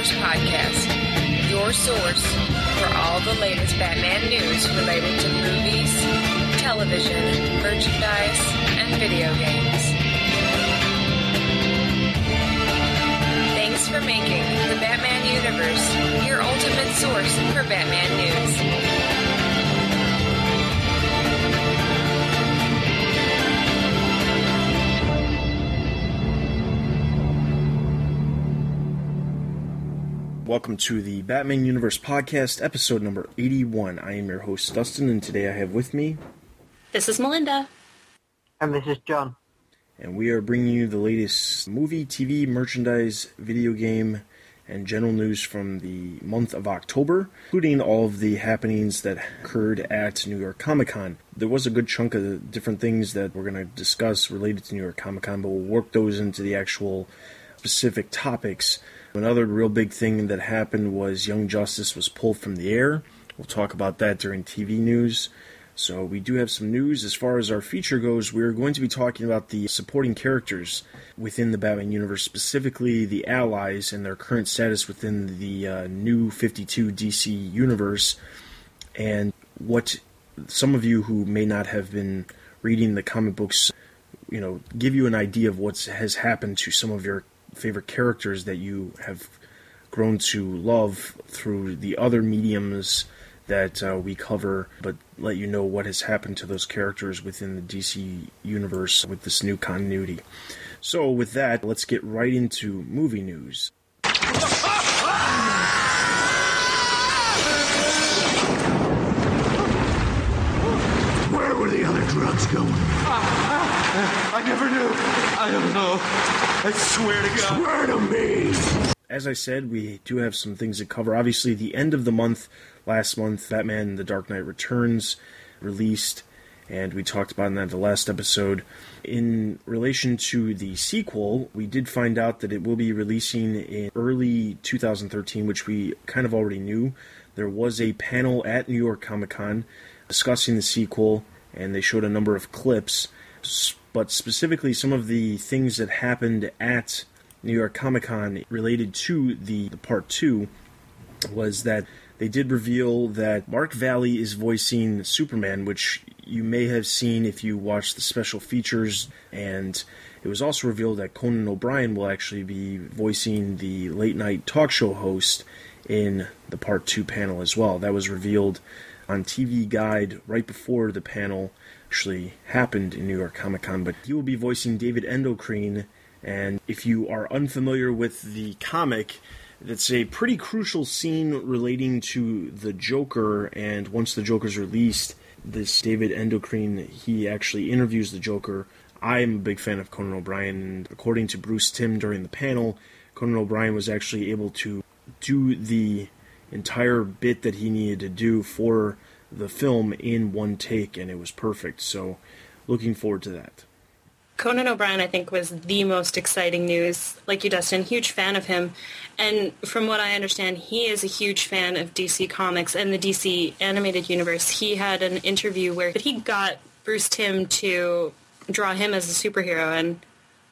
Universe podcast, your source for all the latest Batman news related to movies, television, merchandise, and video games. Thanks for making the Batman Universe your ultimate source for Batman news. Welcome to the Batman Universe Podcast, episode number 81. I am your host, Dustin, and today I have with me... This is Melinda. And this is John. And we are bringing you the latest movie, TV, merchandise, video game, and general news from the month of October, including all of the happenings that occurred at New York Comic Con. There was a good chunk of different things that we're going to discuss related to New York Comic Con, but we'll work those into the actual specific topics. Another real big thing that happened was Young Justice was pulled from the air. We'll talk about that during TV news. So we do have some news. As far as our feature goes, we're going to be talking about the supporting characters within the Batman universe, specifically the allies and their current status within the new 52 DC universe. And what some of you who may not have been reading the comic books, you know, give you an idea of what has happened to some of your favorite characters that you have grown to love through the other mediums that we cover, but let you know what has happened to those characters within the DC universe with this new continuity. So with that, let's get right into movie news. Where were the other drugs going? I never knew. I don't know. I swear to God. Swear to me! As I said, we do have some things to cover. Obviously, the end of the month, last month, Batman The Dark Knight Returns released, and we talked about that in the last episode. In relation to the sequel, we did find out that it will be releasing in early 2013, which we kind of already knew. There was a panel at New York Comic Con discussing the sequel, and they showed a number of clips, but specifically some of the things that happened at New York Comic Con related to the Part 2 was that they did reveal that Mark Valley is voicing Superman, which you may have seen if you watched the special features, and it was also revealed that Conan O'Brien will actually be voicing the late-night talk show host in the Part 2 panel as well. That was revealed on TV Guide right before the panel actually happened in New York Comic Con, but he will be voicing David Endocrine, and if you are unfamiliar with the comic, that's a pretty crucial scene relating to the Joker, and once the Joker's released, this David Endocrine, he actually interviews the Joker. I'm a big fan of Conan O'Brien, and according to Bruce Timm during the panel, Conan O'Brien was actually able to do the entire bit that he needed to do for the film in one take, and it was perfect. So looking forward to that. Conan O'Brien, I think, was the most exciting news. Like you, Dustin, huge fan of him. And from what I understand, he is a huge fan of DC Comics and the DC animated universe. He had an interview where he got Bruce Timm to draw him as a superhero, and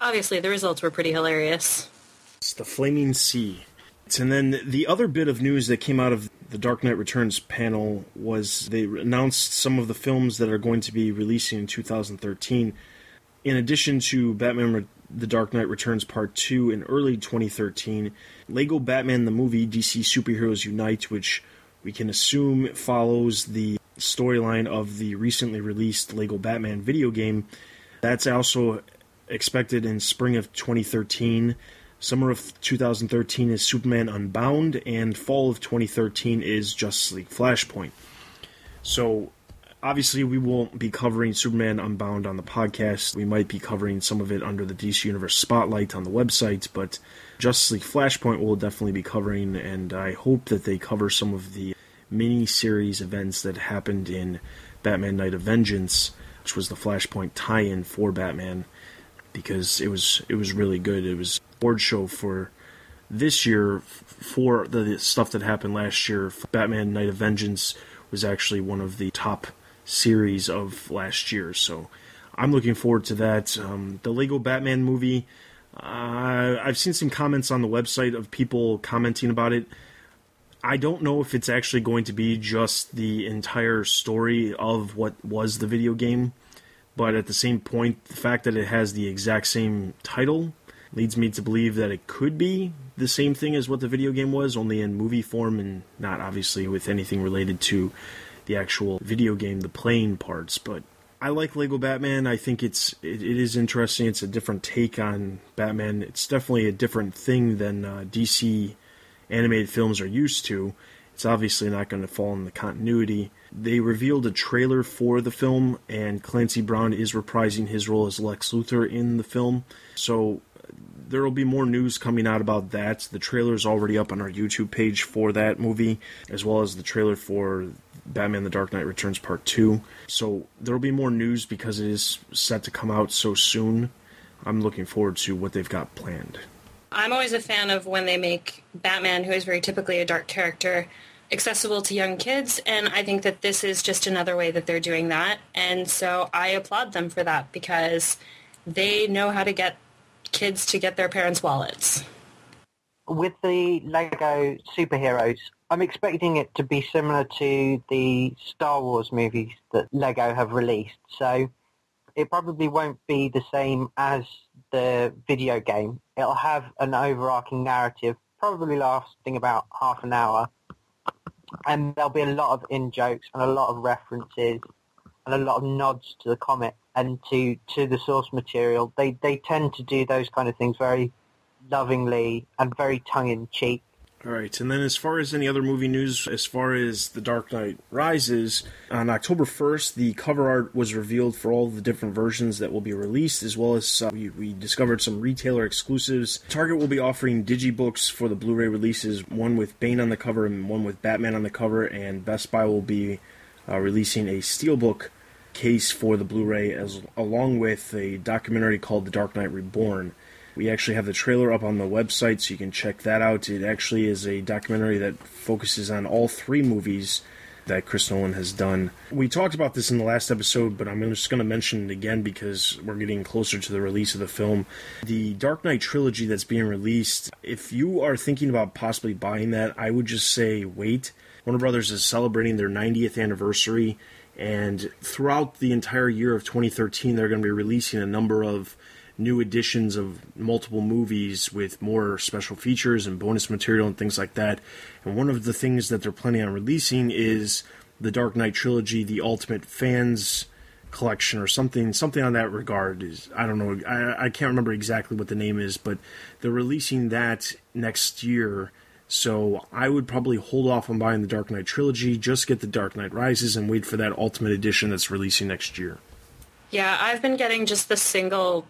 obviously the results were pretty hilarious. It's the Flaming Sea. And then the other bit of news that came out of the Dark Knight Returns panel was they announced some of the films that are going to be releasing in 2013. In addition to Batman The Dark Knight Returns Part 2 in early 2013, LEGO Batman the Movie, DC Superheroes Unite, which we can assume follows the storyline of the recently released LEGO Batman video game. That's also expected in spring of 2013. Summer of 2013 is Superman Unbound, and fall of 2013 is Justice League Flashpoint. So, obviously, we won't be covering Superman Unbound on the podcast. We might be covering some of it under the DC Universe Spotlight on the website, but Justice League Flashpoint we'll definitely be covering, and I hope that they cover some of the mini-series events that happened in Batman Night of Vengeance, which was the Flashpoint tie-in for Batman, because it was really good. It was board show for this year for the stuff that happened last year. Batman Night of Vengeance was actually one of the top series of last year, so I'm looking forward to that. The Lego Batman movie, I've seen some comments on the website of people commenting about it. I don't know if it's actually going to be just the entire story of what was the video game, but at the same point, the fact that it has the exact same title leads me to believe that it could be the same thing as what the video game was, only in movie form and not obviously with anything related to the actual video game, the playing parts. But I like Lego Batman. I think it is interesting. It's a different take on Batman. It's definitely a different thing than DC animated films are used to. It's obviously not going to fall in the continuity. They revealed a trailer for the film, and Clancy Brown is reprising his role as Lex Luthor in the film. So there will be more news coming out about that. The trailer is already up on our YouTube page for that movie, as well as the trailer for Batman The Dark Knight Returns Part 2. So there will be more news because it is set to come out so soon. I'm looking forward to what they've got planned. I'm always a fan of when they make Batman, who is very typically a dark character, accessible to young kids, and I think that this is just another way that they're doing that, and so I applaud them for that because they know how to get kids to get their parents' wallets. With the Lego superheroes, I'm expecting it to be similar to the Star Wars movies that Lego have released, so it probably won't be the same as the video game. It'll have an overarching narrative, probably lasting about half an hour, and there'll be a lot of in-jokes and a lot of references and a lot of nods to the comic and to the source material. They tend to do those kind of things very lovingly and very tongue-in-cheek. All right, and then as far as any other movie news, as far as The Dark Knight Rises, on October 1st, the cover art was revealed for all the different versions that will be released, as well as we discovered some retailer exclusives. Target will be offering digibooks for the Blu-ray releases, one with Bane on the cover and one with Batman on the cover, and Best Buy will be releasing a steelbook case for the Blu-ray, along with a documentary called The Dark Knight Reborn. We actually have the trailer up on the website, so you can check that out. It actually is a documentary that focuses on all three movies that Chris Nolan has done. We talked about this in the last episode, but I'm just going to mention it again because we're getting closer to the release of the film. The Dark Knight trilogy that's being released, if you are thinking about possibly buying that, I would just say wait. Warner Brothers is celebrating their 90th anniversary, and throughout the entire year of 2013, they're going to be releasing a number of new editions of multiple movies with more special features and bonus material and things like that. And one of the things that they're planning on releasing is the Dark Knight Trilogy, the Ultimate Fans Collection, or something on that regard. I don't know. I can't remember exactly what the name is, but they're releasing that next year. So I would probably hold off on buying the Dark Knight Trilogy, just get the Dark Knight Rises and wait for that Ultimate Edition that's releasing next year. Yeah, I've been getting just the single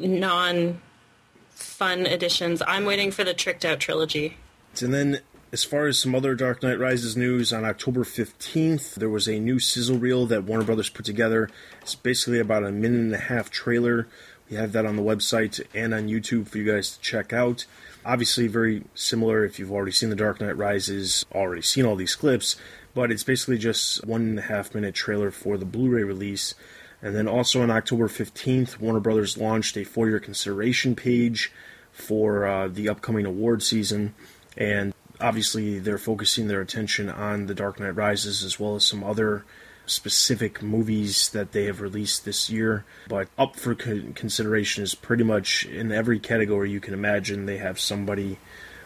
non-fun editions. I'm waiting for the tricked-out trilogy. And then, as far as some other Dark Knight Rises news, on October 15th, there was a new sizzle reel that Warner Brothers put together. It's basically about a minute-and-a-half trailer. We have that on the website and on YouTube for you guys to check out. Obviously, very similar if you've already seen The Dark Knight Rises, already seen all these clips, but it's basically just 1.5-minute trailer for the Blu-ray release. And then also on October 15th, Warner Brothers launched a for-your consideration page for the upcoming award season. And obviously they're focusing their attention on The Dark Knight Rises as well as some other specific movies that they have released this year. But up for consideration is pretty much in every category you can imagine. They have somebody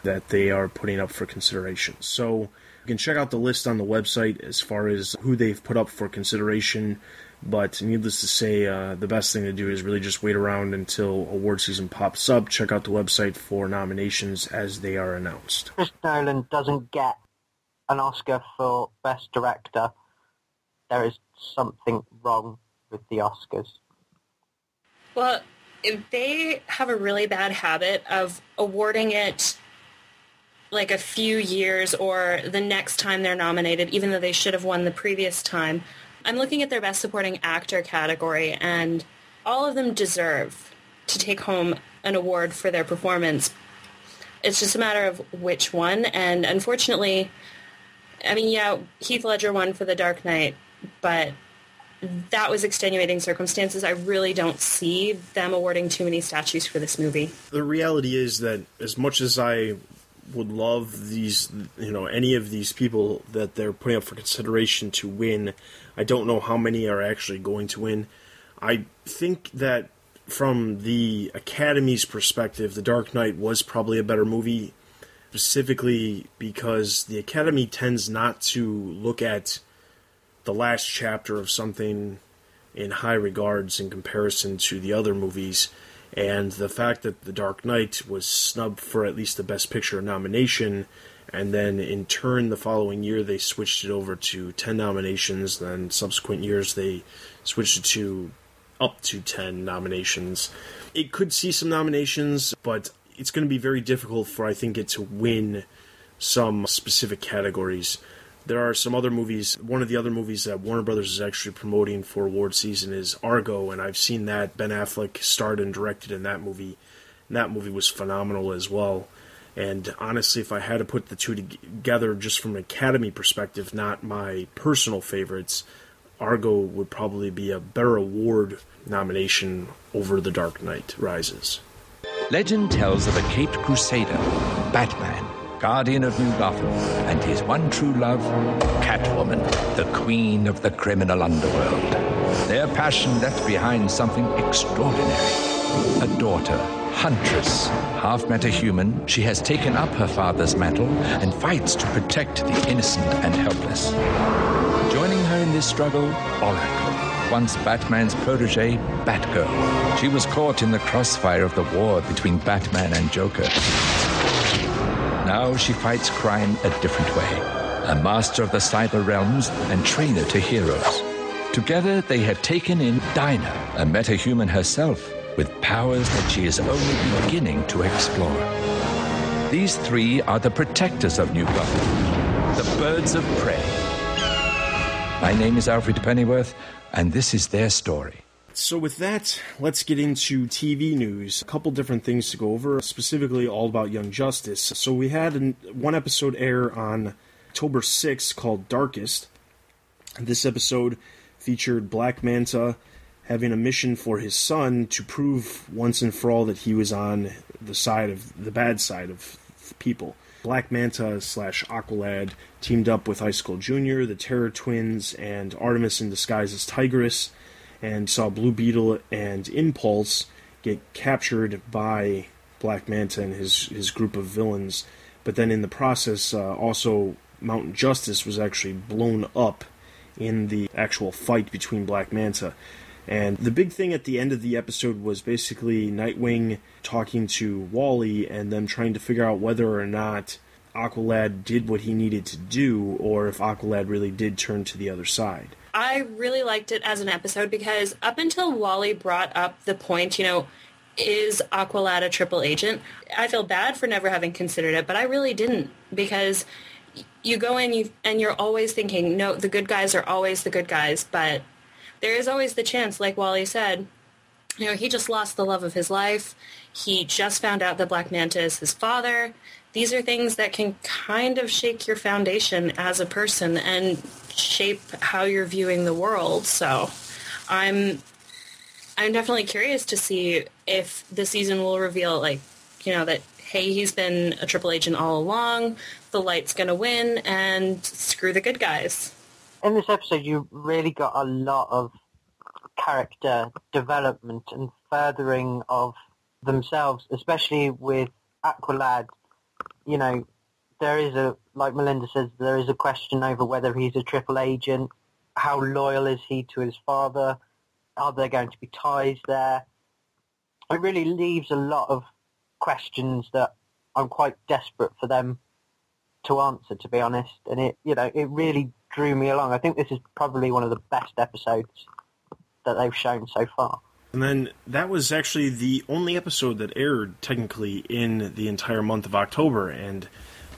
that they are putting up for consideration. So you can check out the list on the website as far as who they've put up for consideration. But needless to say, the best thing to do is really just wait around until award season pops up. Check out the website for nominations as they are announced. Chris Nolan doesn't get an Oscar for Best Director. There is something wrong with the Oscars. Well, they have a really bad habit of awarding it like a few years or the next time they're nominated, even though they should have won the previous time. I'm looking at their Best Supporting Actor category, and all of them deserve to take home an award for their performance. It's just a matter of which one, and unfortunately, Heath Ledger won for The Dark Knight, but that was extenuating circumstances. I really don't see them awarding too many statues for this movie. The reality is that as much as I would love these, you know, any of these people that they're putting up for consideration to win, I don't know how many are actually going to win. I think that from the Academy's perspective, The Dark Knight was probably a better movie, specifically because the Academy tends not to look at the last chapter of something in high regards in comparison to the other movies. And the fact that The Dark Knight was snubbed for at least the Best Picture nomination, and then in turn the following year they switched it over to 10 nominations, then subsequent years they switched it to up to 10 nominations. It could see some nominations, but it's going to be very difficult for, I think, it to win some specific categories. There are some other movies. One of the other movies that Warner Brothers is actually promoting for award season is Argo, and I've seen that. Ben Affleck starred and directed in that movie, and that movie was phenomenal as well. And honestly, if I had to put the two together just from an Academy perspective, not my personal favorites, Argo would probably be a better award nomination over The Dark Knight Rises. Legend tells of a caped crusader, Batman, guardian of New Gotham, and his one true love, Catwoman, the queen of the criminal underworld. Their passion left behind something extraordinary. A daughter, Huntress, half metahuman, she has taken up her father's mantle and fights to protect the innocent and helpless. Joining her in this struggle, Oracle, once Batman's protege, Batgirl. She was caught in the crossfire of the war between Batman and Joker. Now she fights crime a different way. A master of the cyber realms and trainer to heroes. Together they have taken in Dinah, a metahuman herself, with powers that she is only beginning to explore. These three are the protectors of New Gotham, the birds of prey. My name is Alfred Pennyworth, and this is their story. So with that, let's get into TV news. A couple different things to go over, specifically all about Young Justice. So we had one episode air on October 6th called Darkest. This episode featured Black Manta having a mission for his son to prove once and for all that he was on the side of the bad side of people. Black Manta / Aqualad teamed up with High School Junior, the Terror Twins, and Artemis in disguise as Tigress, and saw Blue Beetle and Impulse get captured by Black Manta and his group of villains. But then in the process, also Mountain Justice was actually blown up in the actual fight between Black Manta. And the big thing at the end of the episode was basically Nightwing talking to Wally and them trying to figure out whether or not Aqualad did what he needed to do, or if Aqualad really did turn to the other side. I really liked it as an episode because up until Wally brought up the point, you know, is Aqualad a triple agent? I feel bad for never having considered it, but I really didn't, because you go in and you're always thinking, no, the good guys are always the good guys, but there is always the chance, like Wally said, you know, he just lost the love of his life. He just found out that Black Manta is his father. These are things that can kind of shake your foundation as a person and shape how you're viewing the world. So I'm definitely curious to see if the season will reveal, like, you know, that, hey, he's been a triple agent all along, the light's going to win, and screw the good guys. In this episode, you really got a lot of character development and furthering of themselves, especially with Aqualad. You know, there is a, like Melinda says, there is a question over whether he's a triple agent. How loyal is he to his father? Are there going to be ties there? It really leaves a lot of questions that I'm quite desperate for them to answer, to be honest. And it, you know, it really drew me along. I think this is probably one of the best episodes that they've shown so far. And then that was actually the only episode that aired technically in the entire month of October, and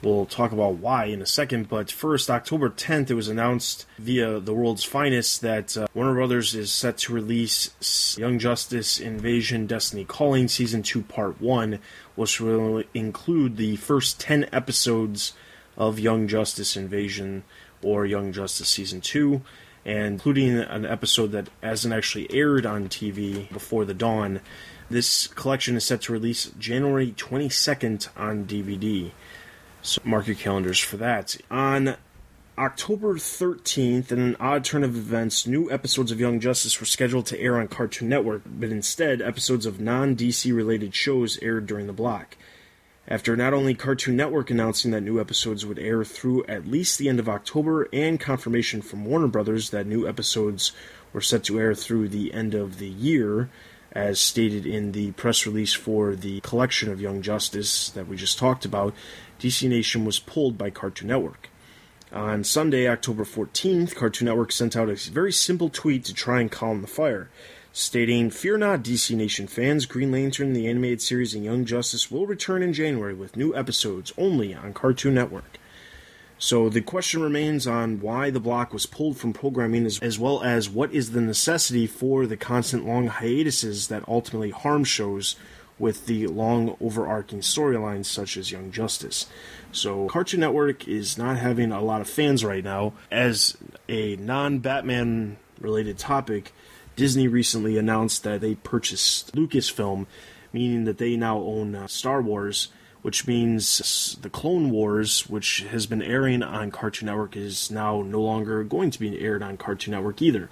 we'll talk about why in a second. But first, October 10th, it was announced via The World's Finest that Warner Brothers is set to release Young Justice Invasion Destiny Calling Season 2 Part 1, which will include the first 10 episodes of Young Justice Invasion or Young Justice Season 2. and including an episode that hasn't actually aired on TV before the dawn. This collection is set to release January 22nd on DVD, so mark your calendars for that. On October 13th, in an odd turn of events, new episodes of Young Justice were scheduled to air on Cartoon Network, but instead, episodes of non-DC-related shows aired during the block. After not only Cartoon Network announcing that new episodes would air through at least the end of October, and confirmation from Warner Brothers that new episodes were set to air through the end of the year, as stated in the press release for the collection of Young Justice that we just talked about, DC Nation was pulled by Cartoon Network. On Sunday, October 14th, Cartoon Network sent out a very simple tweet to try and calm the fire, stating, "Fear not, DC Nation fans. Green Lantern, the animated series, and Young Justice will return in January with new episodes only on Cartoon Network." So the question remains on why the block was pulled from programming, as well as what is the necessity for the constant long hiatuses that ultimately harm shows with the long overarching storylines such as Young Justice. So Cartoon Network is not having a lot of fans right now. As a non-Batman related topic, Disney recently announced that they purchased Lucasfilm, meaning that they now own Star Wars, which means the Clone Wars, which has been airing on Cartoon Network, is now no longer going to be aired on Cartoon Network either.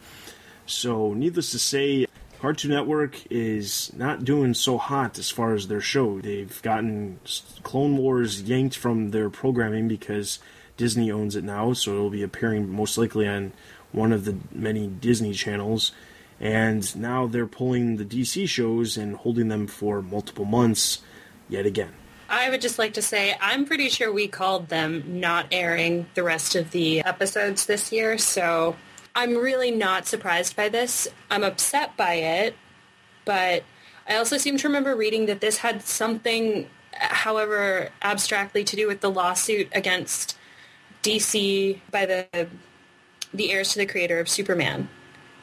So needless to say, Cartoon Network is not doing so hot as far as their show. They've gotten Clone Wars yanked from their programming because Disney owns it now, so it'll be appearing most likely on one of the many Disney channels. And now they're pulling the DC shows and holding them for multiple months yet again. I would just like to say I'm pretty sure we called them not airing the rest of the episodes this year, so I'm really not surprised by this. I'm upset by it, but I also seem to remember reading that this had something, however abstractly, to do with the lawsuit against DC by the heirs to the creator of Superman.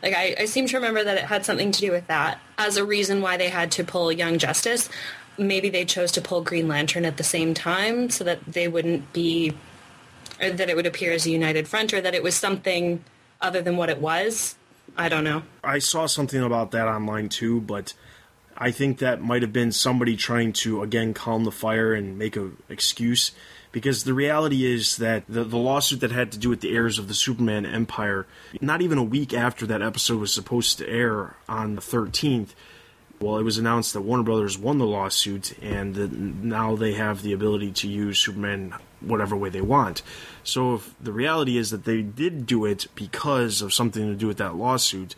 Like, I seem to remember that it had something to do with that as a reason why they had to pull Young Justice. Maybe they chose to pull Green Lantern at the same time so that they wouldn't be, or that it would appear as a united front, or that it was something other than what it was. I don't know. I saw something about that online too, but I think that might have been somebody trying to, again, calm the fire and make an excuse. Because the reality is that the lawsuit that had to do with the heirs of the Superman Empire, not even a week after that episode was supposed to air on the 13th, well, it was announced that Warner Brothers won the lawsuit, and now they have the ability to use Superman whatever way they want. So if the reality is that they did do it because of something to do with that lawsuit,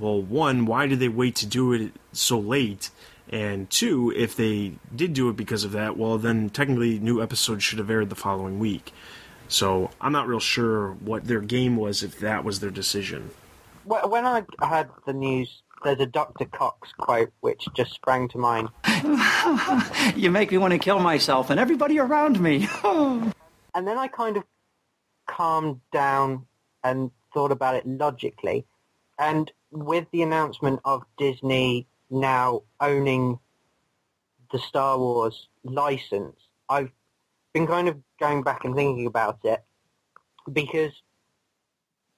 well, one, why did they wait to do it so late? And two, if they did do it because of that, well, then technically new episodes should have aired the following week. So I'm not real sure what their game was if that was their decision. When I heard the news, there's a Dr. Cox quote which just sprang to mind. "You make me want to kill myself and everybody around me." And then I kind of calmed down and thought about it logically. And with the announcement of Disney now owning the Star Wars license, I've been kind of going back and thinking about it, because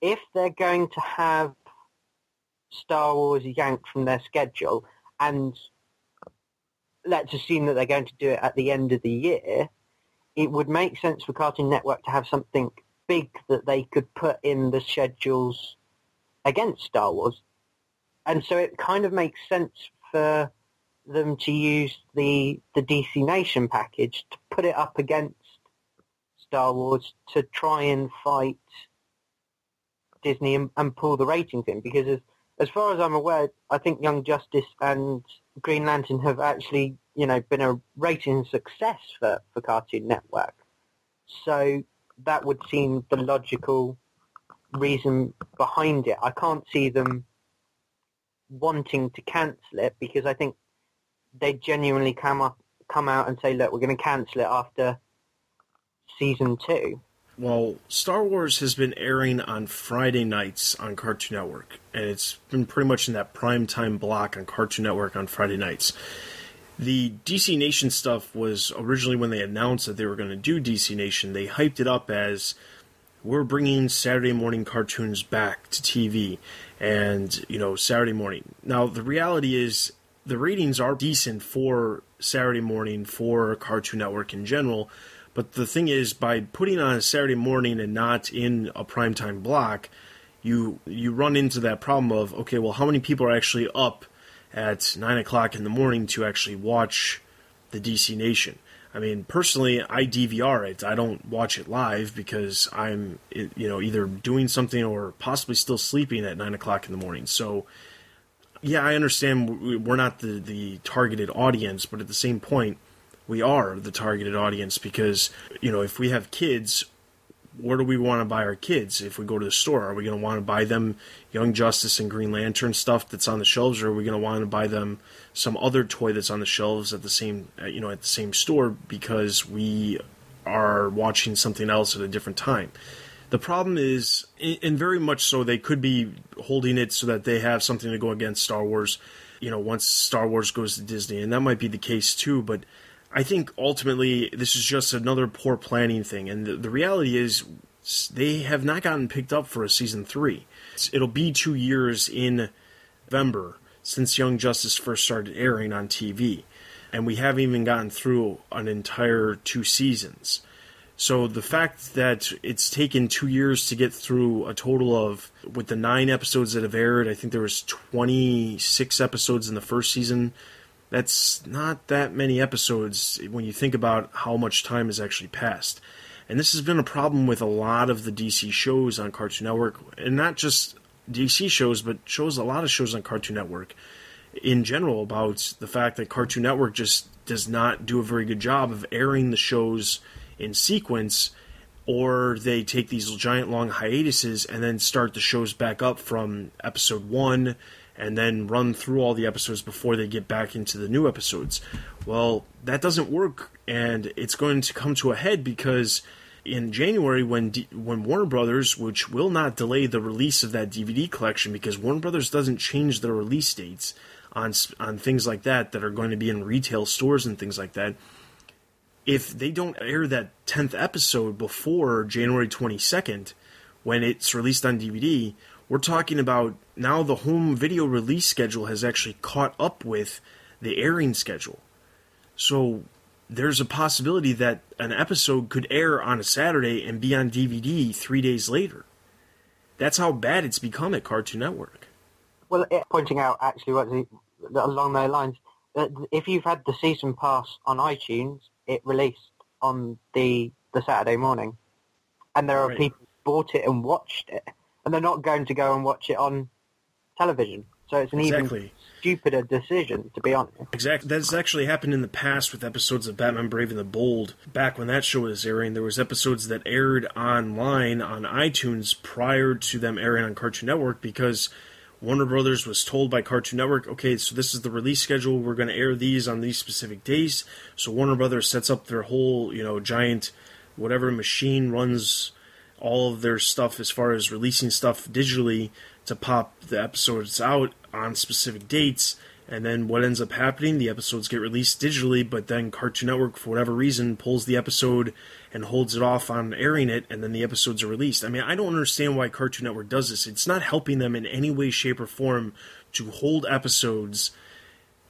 if they're going to have Star Wars yanked from their schedule, and let's assume that they're going to do it at the end of the year, it would make sense for Cartoon Network to have something big that they could put in the schedules against Star Wars. And so it kind of makes sense for them to use the DC Nation package to put it up against Star Wars to try and fight Disney and pull the ratings in. Because as far as I'm aware, I think Young Justice and Green Lantern have actually, you know, been a rating success for Cartoon Network. So that would seem the logical reason behind it. I can't see them wanting to cancel it, because I think they genuinely come out and say, look, we're going to cancel it after season 2. Well, Star Wars has been airing on Friday nights on Cartoon Network, and it's been pretty much in that primetime block on Cartoon Network on Friday nights. The DC Nation stuff was originally, when they announced that they were going to do DC Nation, they hyped it up as we're bringing Saturday morning cartoons back to TV and, you know, Saturday morning. Now, the reality is the ratings are decent for Saturday morning, for Cartoon Network in general. But the thing is, by putting on a Saturday morning and not in a primetime block, you run into that problem of, okay, well, how many people are actually up at 9 o'clock in the morning to actually watch the DC Nation? I mean, personally, I DVR it. I don't watch it live because I'm, you know, either doing something or possibly still sleeping at 9 o'clock in the morning. So, yeah, I understand we're not the targeted audience, but at the same point, we are the targeted audience because, you know, if we have kids, where do we want to buy our kids? If we go to the store, are we going to want to buy them Young Justice and Green Lantern stuff that's on the shelves, or are we going to want to buy them some other toy that's on the shelves at the same, you know, at the same store because we are watching something else at a different time? The problem is, and very much so, they could be holding it so that they have something to go against Star Wars, you know, once Star Wars goes to Disney, and that might be the case too, but I think ultimately this is just another poor planning thing, and the reality is they have not gotten picked up for a Season 3. It'll be 2 years in November since Young Justice first started airing on TV, and we haven't even gotten through an entire 2 seasons. So the fact that it's taken 2 years to get through a total of, with the 9 episodes that have aired, I think there was 26 episodes in the first season. That's not that many episodes when you think about how much time has actually passed. And this has been a problem with a lot of the DC shows on Cartoon Network, and not just DC shows, but a lot of shows on Cartoon Network in general, about the fact that Cartoon Network just does not do a very good job of airing the shows in sequence, or they take these giant long hiatuses and then start the shows back up from episode 1 and then run through all the episodes before they get back into the new episodes. Well, that doesn't work, and it's going to come to a head because in January, when Warner Brothers, which will not delay the release of that DVD collection because Warner Brothers doesn't change their release dates on things like that are going to be in retail stores and things like that, if they don't air that 10th episode before January 22nd, when it's released on DVD, we're talking about now the home video release schedule has actually caught up with the airing schedule. So there's a possibility that an episode could air on a Saturday and be on DVD 3 days later. That's how bad it's become at Cartoon Network. Well, pointing out actually along those lines, if you've had the season pass on iTunes, it released on the Saturday morning. And there are people who bought it and watched it. And they're not going to go and watch it on television. So it's an even stupider decision, to be honest. Exactly. That's actually happened in the past with episodes of Batman Brave and the Bold. Back when that show was airing, there was episodes that aired online on iTunes prior to them airing on Cartoon Network because Warner Brothers was told by Cartoon Network, okay, so this is the release schedule. We're going to air these on these specific days. So Warner Brothers sets up their whole, you know, giant whatever machine runs all of their stuff as far as releasing stuff digitally to pop the episodes out on specific dates, and then what ends up happening, the episodes get released digitally, but then Cartoon Network, for whatever reason, pulls the episode and holds it off on airing it, and then the episodes are released. I mean, I don't understand why Cartoon Network does this. It's not helping them in any way, shape, or form to hold episodes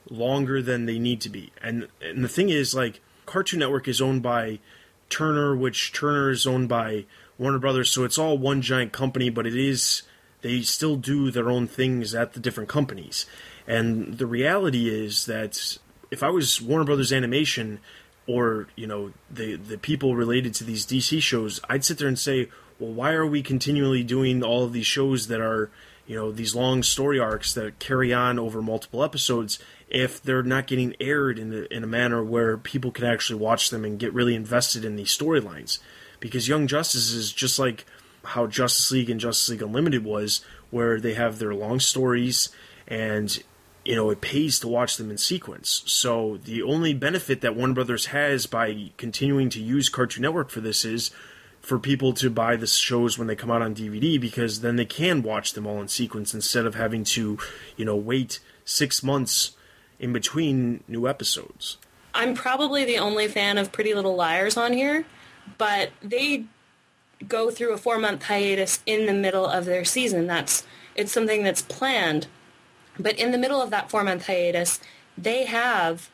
longer than they need to be. And the thing is, like, Cartoon Network is owned by Turner, which Turner is owned by Warner Brothers, so it's all one giant company, but it is, they still do their own things at the different companies. And the reality is that if I was Warner Brothers Animation, or, you know, the people related to these DC shows, I'd sit there and say, well, why are we continually doing all of these shows that are, you know, these long story arcs that carry on over multiple episodes if they're not getting aired in a manner where people can actually watch them and get really invested in these storylines? Because Young Justice is just like how Justice League and Justice League Unlimited was, where they have their long stories and, you know, it pays to watch them in sequence. So the only benefit that Warner Brothers has by continuing to use Cartoon Network for this is for people to buy the shows when they come out on DVD, because then they can watch them all in sequence instead of having to, you know, wait 6 months in between new episodes. I'm probably the only fan of Pretty Little Liars on here. But they go through a 4-month hiatus in the middle of their season. It's something that's planned. But in the middle of that 4-month hiatus, they have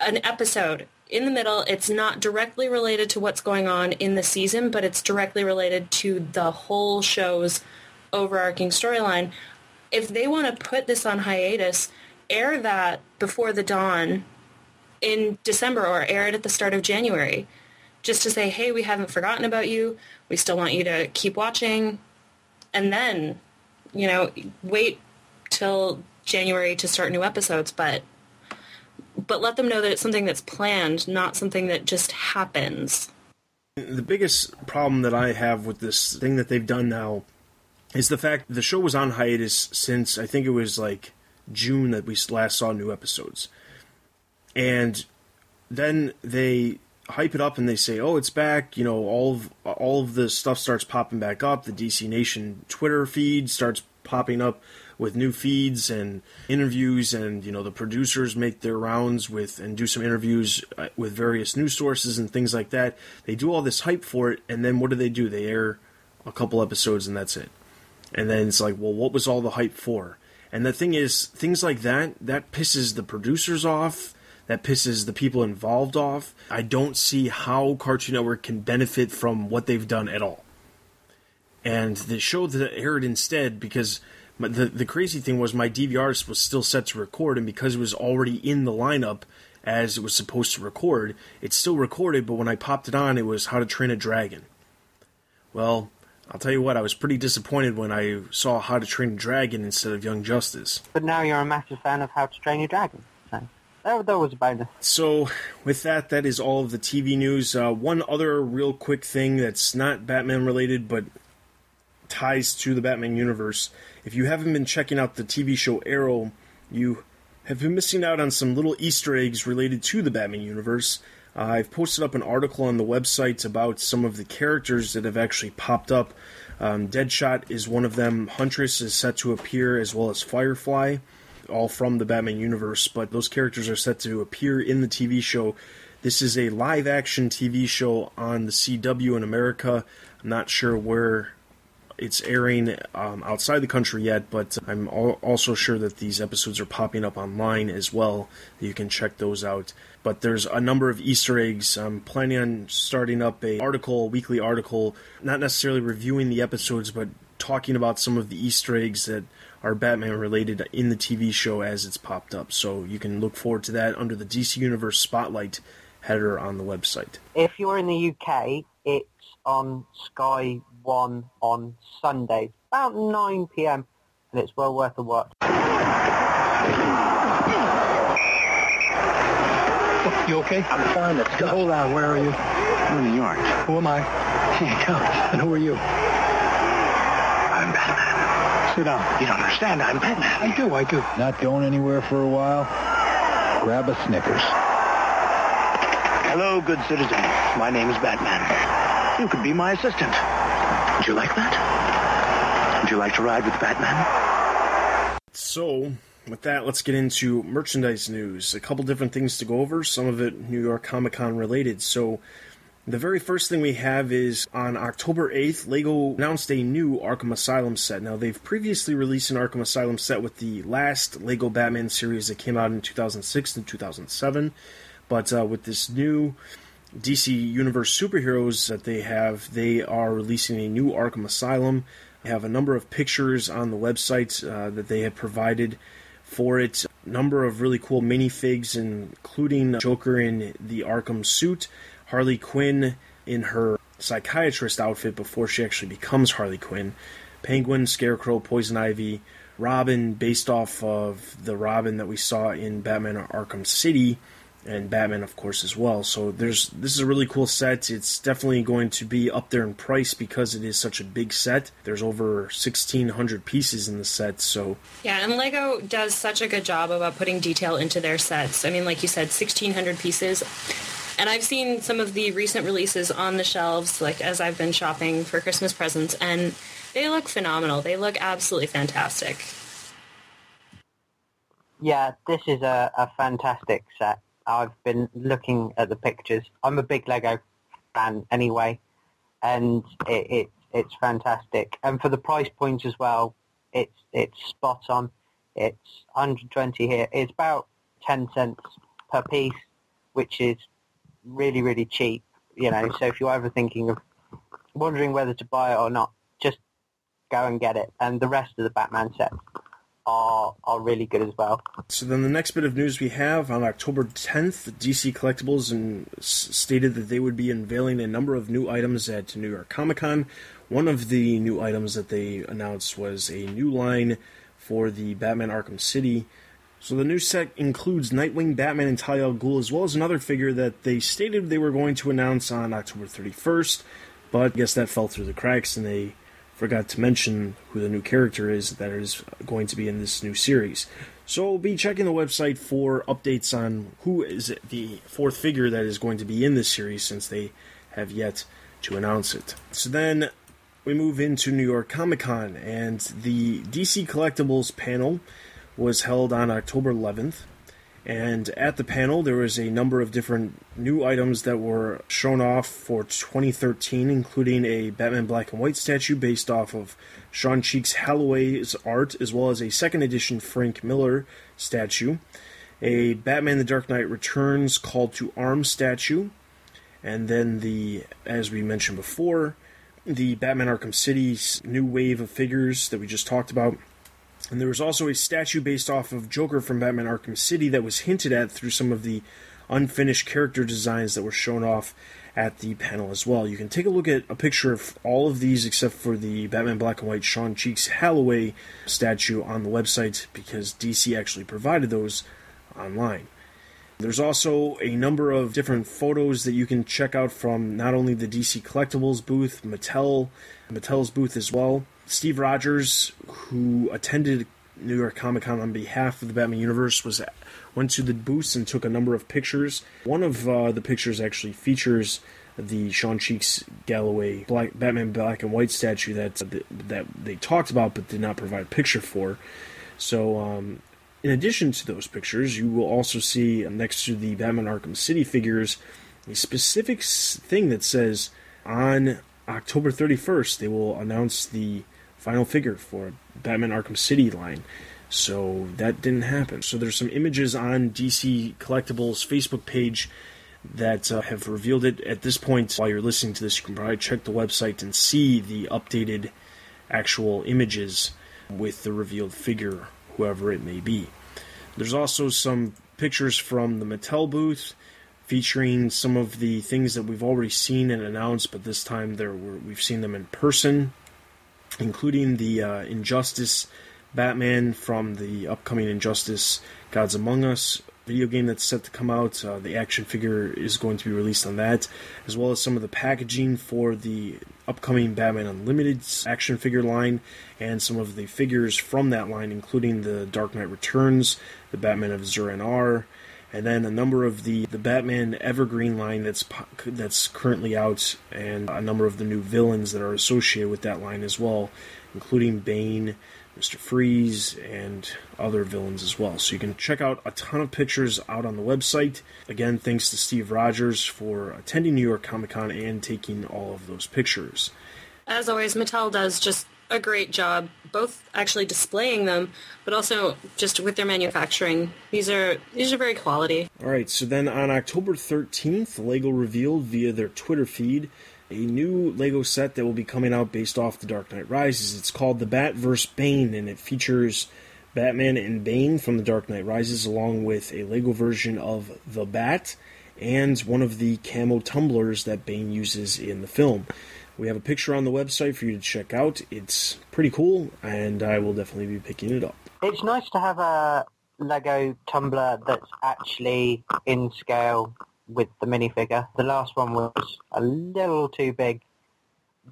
an episode. In the middle, it's not directly related to what's going on in the season, but it's directly related to the whole show's overarching storyline. If they want to put this on hiatus, air that before the dawn in December, or air it at the start of January, just to say, hey, we haven't forgotten about you. We still want you to keep watching. And then, you know, wait till January to start new episodes, but let them know that it's something that's planned, not something that just happens. The biggest problem that I have with this thing that they've done now is the fact the show was on hiatus since, I think it was like June that we last saw new episodes. And then they hype it up and they say, oh, it's back, you know, all of the stuff starts popping back up. The DC Nation Twitter feed starts popping up with new feeds and interviews, and, you know, the producers make their rounds with and do some interviews with various news sources and things like that. They do all this hype for it, and then what do? They air a couple episodes and that's it. And then it's like, well, what was all the hype for? And the thing is, things like that pisses the producers off. That pisses the people involved off. I don't see how Cartoon Network can benefit from what they've done at all. And the show that aired instead, because the crazy thing was my DVR was still set to record, and because it was already in the lineup as it was supposed to record, it still recorded, but when I popped it on, it was How to Train a Dragon. Well, I'll tell you what, I was pretty disappointed when I saw How to Train a Dragon instead of Young Justice. But now you're a massive fan of How to Train Your Dragon. That was a bonus. So, with that is all of the TV news. One other real quick thing that's not Batman-related, but ties to the Batman universe. If you haven't been checking out the TV show Arrow, you have been missing out on some little Easter eggs related to the Batman universe. I've posted up an article on the website about some of the characters that have actually popped up. Deadshot is one of them. Huntress is set to appear, as well as Firefly. All from the Batman universe, but those characters are set to appear in the TV show. This is a live-action TV show on the CW in America. I'm not sure where it's airing outside the country yet, but I'm also sure that these episodes are popping up online as well. You can check those out. But there's a number of Easter eggs. I'm planning on starting up a weekly article, not necessarily reviewing the episodes, but talking about some of the Easter eggs that are Batman-related in the TV show as it's popped up. So you can look forward to that under the DC Universe Spotlight header on the website. If you're in the UK, it's on Sky One on Sundays, about 9 p.m, and it's well worth a watch. You okay? I'm fine, let's go. Hold on, where are you? I'm in New York. Who am I? Hey, coach. And who are you? I'm Batman. Sit down. You don't understand. I'm Batman. I do. Not going anywhere for a while? Grab a Snickers. Hello, good citizen. My name is Batman. You could be my assistant. Would you like that? Would you like to ride with Batman? So, with that, let's get into merchandise news. A couple different things to go over, some of it New York Comic-Con related. So, the very first thing we have is on October 8th, LEGO announced a new Arkham Asylum set. Now, they've previously released an Arkham Asylum set with the last LEGO Batman series that came out in 2006 and 2007. But with this new DC Universe superheroes that they have, they are releasing a new Arkham Asylum. They have a number of pictures on the website that they have provided for it. A number of really cool minifigs, including Joker in the Arkham suit, Harley Quinn in her psychiatrist outfit before she actually becomes Harley Quinn, Penguin, Scarecrow, Poison Ivy, Robin, based off of the Robin that we saw in Batman Arkham City, and Batman, of course, as well. So this is a really cool set. It's definitely going to be up there in price because it is such a big set. There's over 1,600 pieces in the set, so... Yeah, and LEGO does such a good job about putting detail into their sets. I mean, like you said, 1,600 pieces... And I've seen some of the recent releases on the shelves, like as I've been shopping for Christmas presents, and they look phenomenal. They look absolutely fantastic. Yeah, this is a fantastic set. I've been looking at the pictures. I'm a big LEGO fan anyway, and it's fantastic. And for the price point as well, it's spot on. It's $120 here. It's about 10 cents per piece, which is really, really cheap. You know, so if you're ever thinking of wondering whether to buy it or not, just go and get it. And the rest of the Batman sets are really good as well. So then the next bit of news we have, on October 10th, DC Collectibles stated that they would be unveiling a number of new items at New York Comic Con. One of the new items that they announced was a new line for the Batman Arkham City. So the new set includes Nightwing, Batman, and Talia al Ghul, as well as another figure that they stated they were going to announce on October 31st, but I guess that fell through the cracks and they forgot to mention who the new character is that is going to be in this new series. So we'll be checking the website for updates on who is the fourth figure that is going to be in this series, since they have yet to announce it. So then we move into New York Comic Con, and the DC Collectibles panel was held on October 11th, and at the panel there was a number of different new items that were shown off for 2013, including a Batman black and white statue based off of Sean Cheeks Holloway's art, as well as a second edition Frank Miller statue, a Batman The Dark Knight Returns Call to Arms statue, and then as we mentioned before, the Batman Arkham City's new wave of figures that we just talked about. And there was also a statue based off of Joker from Batman Arkham City that was hinted at through some of the unfinished character designs that were shown off at the panel as well. You can take a look at a picture of all of these except for the Batman Black and White Sean Cheeks Holloway statue on the website, because DC actually provided those online. There's also a number of different photos that you can check out from not only the DC Collectibles booth, Mattel's booth as well. Steve Rogers, who attended New York Comic Con on behalf of the Batman Universe, went to the booths and took a number of pictures. One of the pictures actually features the Sean Cheeks Galloway Batman Black and White statue that they talked about but did not provide a picture for. So in addition to those pictures, you will also see next to the Batman Arkham City figures a specific thing that says on October 31st they will announce the final figure for Batman Arkham City line. So that didn't happen. So there's some images on DC Collectibles Facebook page that have revealed it. At this point, while you're listening to this, you can probably check the website and see the updated actual images with the revealed figure, whoever it may be. There's also some pictures from the Mattel booth featuring some of the things that we've already seen and announced, but this time we've seen them in person, including the Injustice Batman from the upcoming Injustice: Gods Among Us video game that's set to come out. The action figure is going to be released on that, as well as some of the packaging for the upcoming Batman Unlimited action figure line, and some of the figures from that line, including the Dark Knight Returns, the Batman of Zur-En-Arr, and then a number of the Batman Evergreen line that's currently out, and a number of the new villains that are associated with that line as well, including Bane, Mr. Freeze, and other villains as well. So you can check out a ton of pictures out on the website. Again, thanks to Steve Rogers for attending New York Comic Con and taking all of those pictures. As always, Mattel does just a great job, both actually displaying them, but also just with their manufacturing. These are very quality. All right, so then on October 13th, LEGO revealed via their Twitter feed a new LEGO set that will be coming out based off The Dark Knight Rises. It's called The Bat vs. Bane, and it features Batman and Bane from The Dark Knight Rises, along with a LEGO version of The Bat and one of the camo tumblers that Bane uses in the film. We have a picture on the website for you to check out. It's pretty cool, and I will definitely be picking it up. It's nice to have a LEGO tumbler that's actually in scale with the minifigure. The last one was a little too big,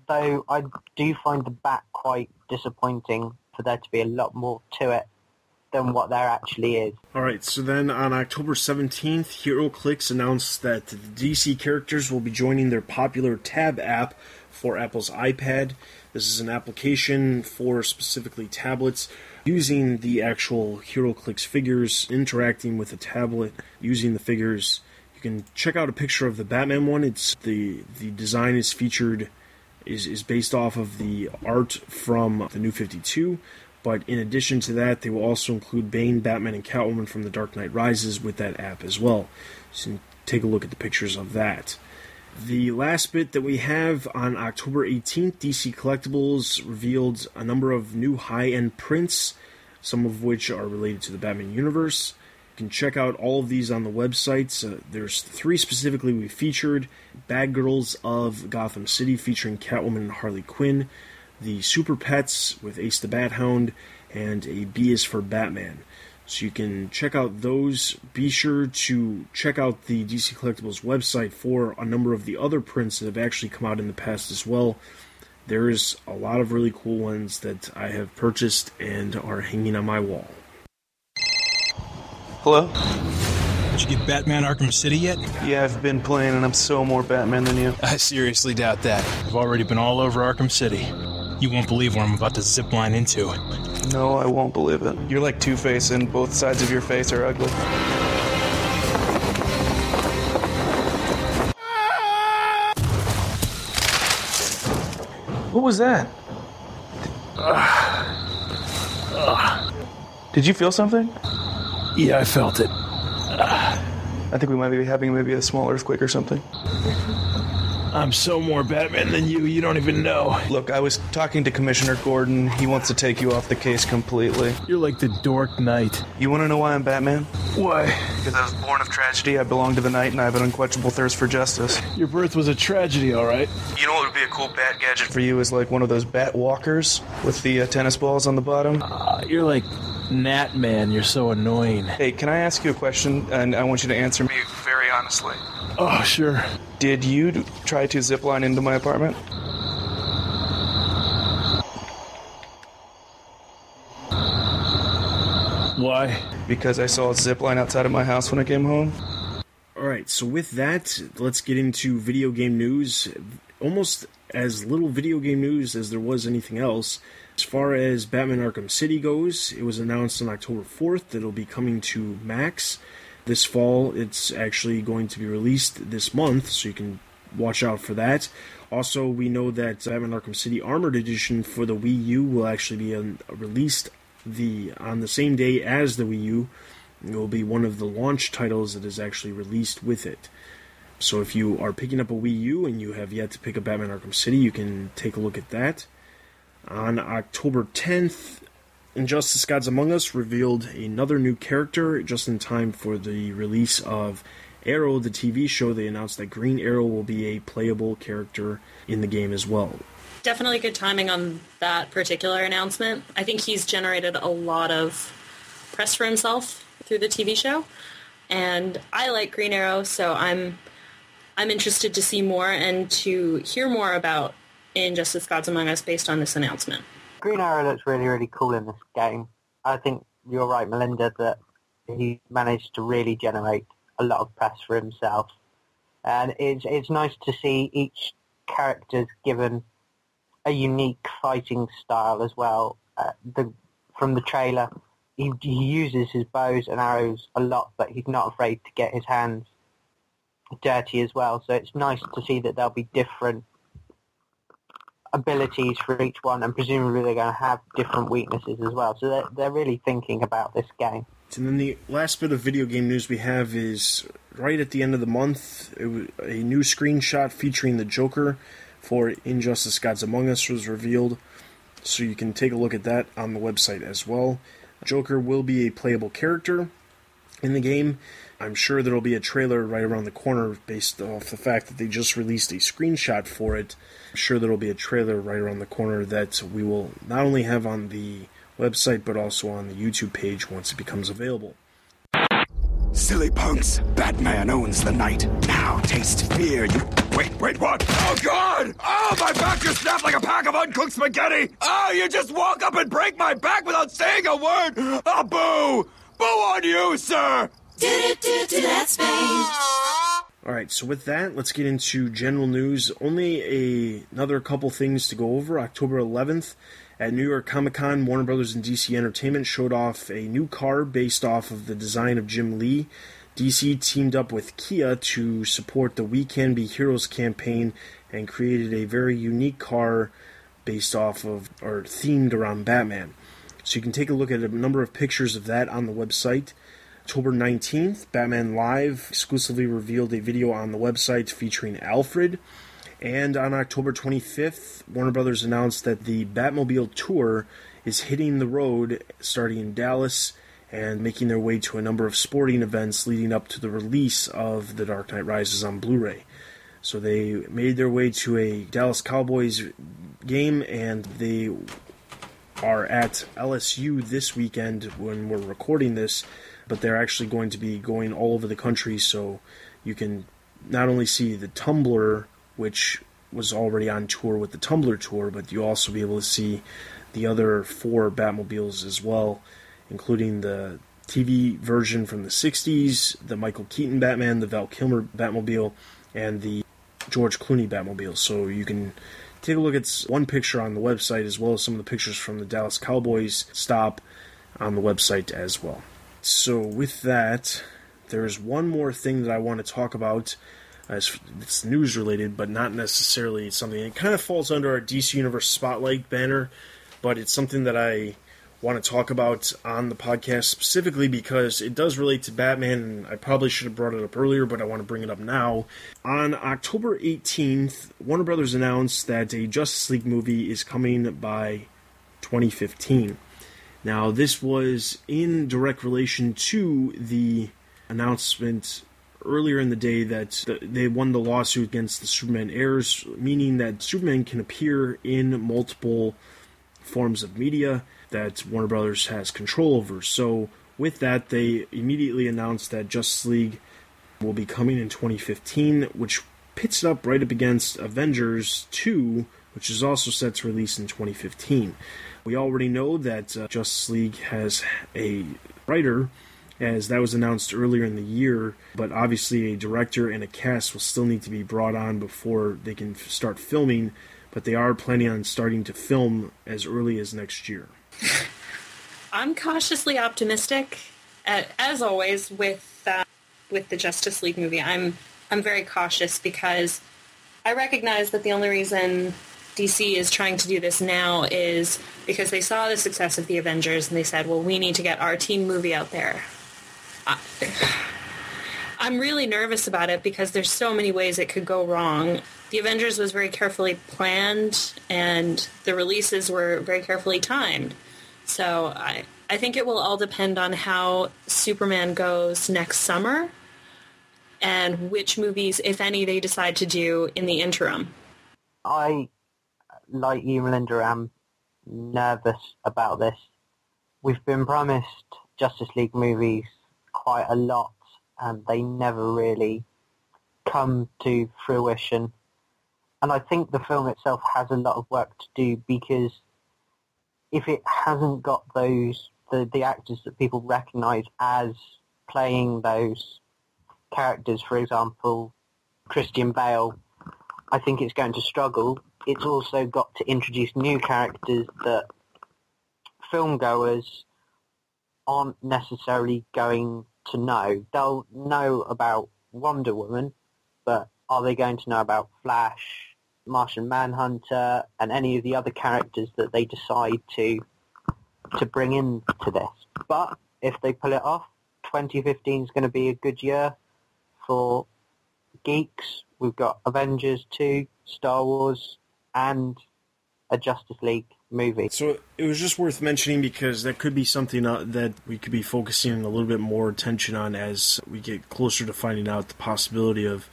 though I do find the Bat quite disappointing for there to be a lot more to it than what there actually is. Alright, so then on October 17th, HeroClix announced that the DC characters will be joining their popular Tab app for Apple's iPad. This is an application for specifically tablets, using the actual HeroClix figures, interacting with the tablet, using the figures. You can check out a picture of the Batman one. It's the design is featured is based off of the art from the New 52. But in addition to that, they will also include Bane, Batman, and Catwoman from The Dark Knight Rises with that app as well. So take a look at the pictures of that. The last bit that we have on October 18th, DC Collectibles revealed a number of new high-end prints, some of which are related to the Batman universe. You can check out all of these on the websites. There's three specifically we featured. Batgirls of Gotham City featuring Catwoman and Harley Quinn. The Super Pets with Ace the Bat Hound, and a B is for Batman. So you can check out those. Be sure to check out the DC Collectibles website for a number of the other prints that have actually come out in the past as well. There is a lot of really cool ones that I have purchased and are hanging on my wall. Hello? Did you get Batman Arkham City yet? Yeah, I've been playing and I'm so more Batman than you. I seriously doubt that. I've already been all over Arkham City. You won't believe what I'm about to zipline into. No, I won't believe it. You're like Two-Face, and both sides of your face are ugly. What was that? Did you feel something? Yeah, I felt it. I think we might be having maybe a small earthquake or something. I'm so more Batman than you, you don't even know. Look, I was talking to Commissioner Gordon. He wants to take you off the case completely. You're like the dork knight. You want to know why I'm Batman? Why? Because I was born of tragedy, I belong to the night, and I have an unquenchable thirst for justice. Your birth was a tragedy, all right. You know what would be a cool bat gadget for you is like one of those bat walkers with the tennis balls on the bottom. You're like Nat Man, you're so annoying. Hey, can I ask you a question? And I want you to answer me very honestly. Oh, sure. Did you try to zipline into my apartment? Why? Because I saw a zipline outside of my house when I came home. Alright, so with that, let's get into video game news. Almost as little video game news as there was anything else. As far as Batman Arkham City goes, it was announced on October 4th that it'll be coming to Max. This fall, it's actually going to be released this month, so you can watch out for that. Also, we know that Batman Arkham City Armored Edition for the Wii U will actually be released on the same day as the Wii U. It will be one of the launch titles that is actually released with it. So if you are picking up a Wii U and you have yet to pick up Batman Arkham City, you can take a look at that. On October 10th, Injustice: Gods Among Us revealed another new character just in time for the release of Arrow, the TV show. They announced that Green Arrow will be a playable character in the game as well. Definitely good timing on that particular announcement. I think he's generated a lot of press for himself through the TV show. And I like Green Arrow, so I'm interested to see more and to hear more about Injustice: Gods Among Us based on this announcement. Green Arrow looks really, really cool in this game. I think you're right, Melinda, that he managed to really generate a lot of press for himself. And it's nice to see each character's given a unique fighting style as well. From the trailer, he uses his bows and arrows a lot, but he's not afraid to get his hands dirty as well. So it's nice to see that there'll be different abilities for each one, and presumably they're going to have different weaknesses as well. So they're really thinking about this game. And then the last bit of video game news we have is right at the end of the month, a new screenshot featuring the Joker for Injustice: Gods Among Us was revealed. So you can take a look at that on the website as well. Joker will be a playable character in the game. I'm sure there will be a trailer right around the corner based off the fact that they just released a screenshot for it. I'm sure there will be a trailer right around the corner that we will not only have on the website, but also on the YouTube page once it becomes available. Silly punks! Batman owns the night. Now taste fear, you... Wait, what? Oh, God! Oh, my back just snapped like a pack of uncooked spaghetti! Oh, you just walk up and break my back without saying a word! Oh, boo! Boo on you, sir! Alright, so with that, let's get into general news. Only another couple things to go over. October 11th, at New York Comic-Con, Warner Brothers and DC Entertainment showed off a new car based off of the design of Jim Lee. DC teamed up with Kia to support the We Can Be Heroes campaign and created a very unique car based off of, or themed around, Batman. So you can take a look at a number of pictures of that on the website. October 19th, Batman Live exclusively revealed a video on the website featuring Alfred. And on October 25th, Warner Brothers announced that the Batmobile Tour is hitting the road, starting in Dallas and making their way to a number of sporting events leading up to the release of The Dark Knight Rises on Blu-ray. So they made their way to a Dallas Cowboys game, and they are at LSU this weekend when we're recording this, but they're actually going to be going all over the country, so you can not only see the Tumblr, which was already on tour with the Tumblr Tour, but you'll also be able to see the other four Batmobiles as well, including the TV version from the 60s, the Michael Keaton Batman, the Val Kilmer Batmobile, and the George Clooney Batmobile. So you can take a look at one picture on the website, as well as some of the pictures from the Dallas Cowboys stop on the website as well. So with that, there's one more thing that I want to talk about. It's news related, but not necessarily something. It kind of falls under our DC Universe Spotlight banner, but it's something that I want to talk about on the podcast specifically because it does relate to Batman, and I probably should have brought it up earlier, but I want to bring it up now. On October 18th, Warner Brothers announced that a Justice League movie is coming by 2015. Now, this was in direct relation to the announcement earlier in the day that they won the lawsuit against the Superman heirs, meaning that Superman can appear in multiple forms of media that Warner Brothers has control over. So with that, they immediately announced that Justice League will be coming in 2015, which pits it up right up against Avengers 2, which is also set to release in 2015. We already know that Justice League has a writer, as that was announced earlier in the year, but obviously a director and a cast will still need to be brought on before they can start filming, but they are planning on starting to film as early as next year. I'm cautiously optimistic, as always, with the Justice League movie. I'm very cautious because I recognize that the only reason DC is trying to do this now is because they saw the success of the Avengers and they said, well, we need to get our team movie out there. I'm really nervous about it because there's so many ways it could go wrong. The Avengers was very carefully planned, and the releases were very carefully timed. So I think it will all depend on how Superman goes next summer and which movies, if any, they decide to do in the interim. I, like you, Melinda, am nervous about this. We've been promised Justice League movies quite a lot, and they never really come to fruition. And I think the film itself has a lot of work to do, because if it hasn't got those the actors that people recognise as playing those characters, for example, Christian Bale, I think it's going to struggle. It's also got to introduce new characters that filmgoers aren't necessarily going to know. They'll know about Wonder Woman, but are they going to know about Flash, Martian Manhunter, and any of the other characters that they decide to bring into this? But if they pull it off, 2015 is going to be a good year for geeks. We've got Avengers 2, Star Wars, and a Justice League movie. So it was just worth mentioning because that could be something that we could be focusing a little bit more attention on as we get closer to finding out the possibility of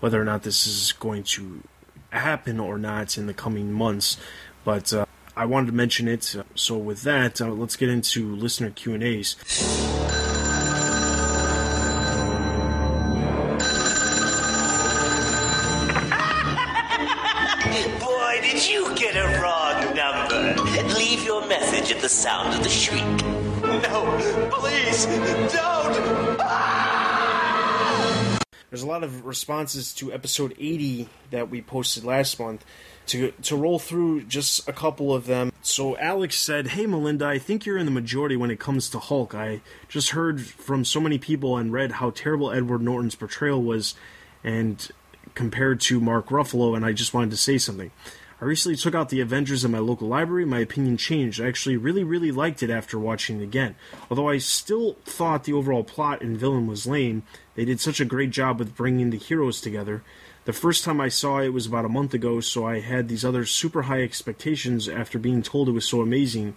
whether or not this is going to happen or not in the coming months, but I wanted to mention it. So with that, let's get into listener Q&As. Boy, did you get a wrong number. Leave your message at the sound of the shriek. No, please, don't! Ah! There's a lot of responses to episode 80 that we posted last month. To roll through just a couple of them. So Alex said, "Hey Melinda, I think you're in the majority when it comes to Hulk. I just heard from so many people and read how terrible Edward Norton's portrayal was, and compared to Mark Ruffalo, and I just wanted to say something. I recently took out The Avengers in my local library. My opinion changed. I actually really liked it after watching it again. Although I still thought the overall plot and villain was lame, they did such a great job with bringing the heroes together. The first time I saw it was about a month ago, so I had these other super high expectations after being told it was so amazing.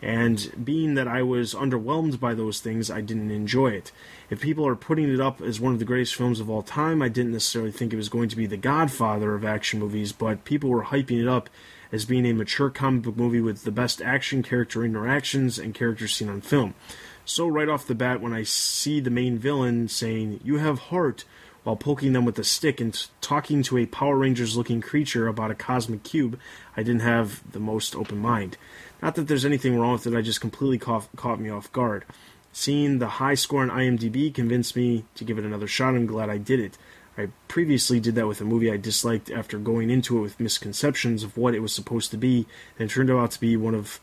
And being that I was underwhelmed by those things, I didn't enjoy it. If people are putting it up as one of the greatest films of all time, I didn't necessarily think it was going to be the godfather of action movies, but people were hyping it up as being a mature comic book movie with the best action, character interactions, and characters seen on film. So right off the bat, when I see the main villain saying, "You have heart," while poking them with a stick and talking to a Power Rangers-looking creature about a cosmic cube, I didn't have the most open mind. Not that there's anything wrong with it, I just completely caught me off guard. Seeing the high score on IMDb convinced me to give it another shot, and I'm glad I did it. I previously did that with a movie I disliked after going into it with misconceptions of what it was supposed to be, and it turned out to be one of,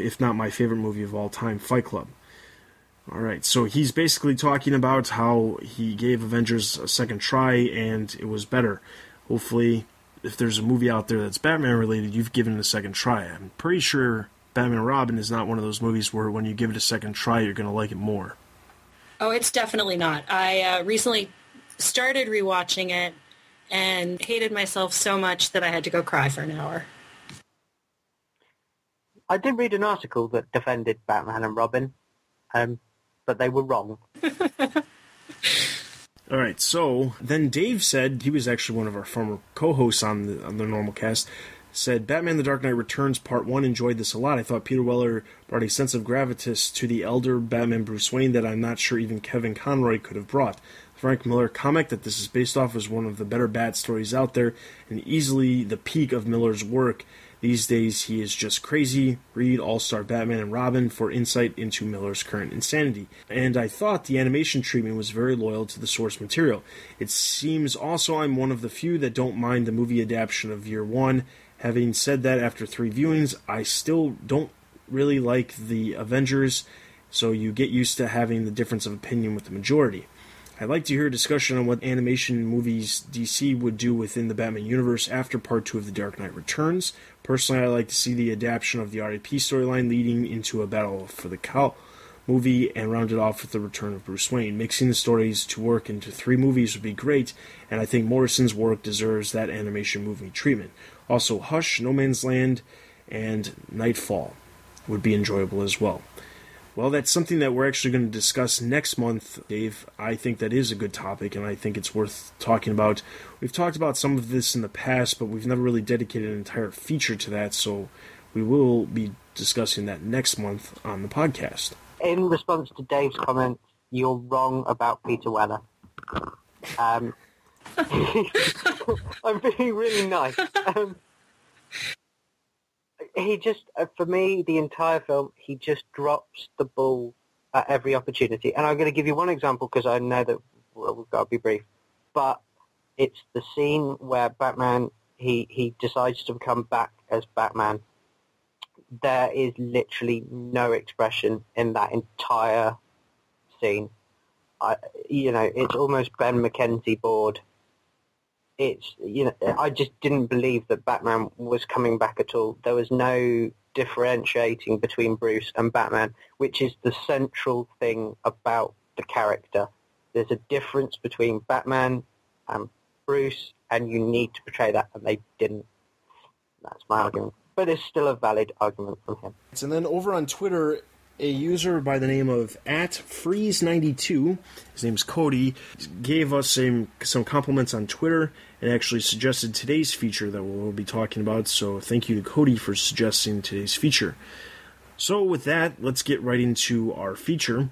if not my favorite movie of all time, Fight Club. Alright, so he's basically talking about how he gave Avengers a second try and it was better. Hopefully, if there's a movie out there that's Batman related, you've given it a second try. I'm pretty sure Batman and Robin is not one of those movies where when you give it a second try, you're going to like it more. Oh, it's definitely not. I recently started rewatching it and hated myself so much that I had to go cry for an hour. I did read an article that defended Batman and Robin. But they were wrong. All right, so then Dave said, he was actually one of our former co-hosts on the normal cast, said, Batman The Dark Knight Returns Part 1 enjoyed this a lot. I thought Peter Weller brought a sense of gravitas to the elder Batman Bruce Wayne that I'm not sure even Kevin Conroy could have brought. The Frank Miller comic that this is based off is one of the better Bat stories out there and easily the peak of Miller's work. These days, he is just crazy. Read All-Star Batman and Robin for insight into Miller's current insanity. And I thought the animation treatment was very loyal to the source material. It seems also I'm one of the few that don't mind the movie adaptation of Year One. Having said that, after 3 viewings, I still don't really like the Avengers, so you get used to having the difference of opinion with the majority. I'd like to hear a discussion on what animation movies DC would do within the Batman universe after Part 2 of The Dark Knight Returns. Personally, I like to see the adaptation of the RIP storyline leading into a Battle for the Cowl movie and round it off with the return of Bruce Wayne. Mixing the stories to work into 3 movies would be great, and I think Morrison's work deserves that animation movie treatment. Also, Hush, No Man's Land, and Nightfall would be enjoyable as well. Well, that's something that we're actually going to discuss next month, Dave. I think that is a good topic, and I think it's worth talking about. We've talked about some of this in the past, but we've never really dedicated an entire feature to that, so we will be discussing that next month on the podcast. In response to Dave's comment, you're wrong about Peter Weller. I'm being really nice. He just, for me, the entire film, he just drops the ball at every opportunity. And I'm going to give you one example because I know that we've got to be brief. But it's the scene where Batman, he decides to come back as Batman. There is literally no expression in that entire scene. It's almost Ben McKenzie bored. I just didn't believe that Batman was coming back at all. There was no differentiating between Bruce and Batman, which is the central thing about the character. There's a difference between Batman and Bruce, and you need to portray that, and they didn't. That's my argument. But it's still a valid argument from him. And then over on Twitter, a user by the name of @freeze92, his name's Cody, gave us some compliments on Twitter and actually suggested today's feature that we'll be talking about, so thank you to Cody for suggesting today's feature. So with that, let's get right into our feature.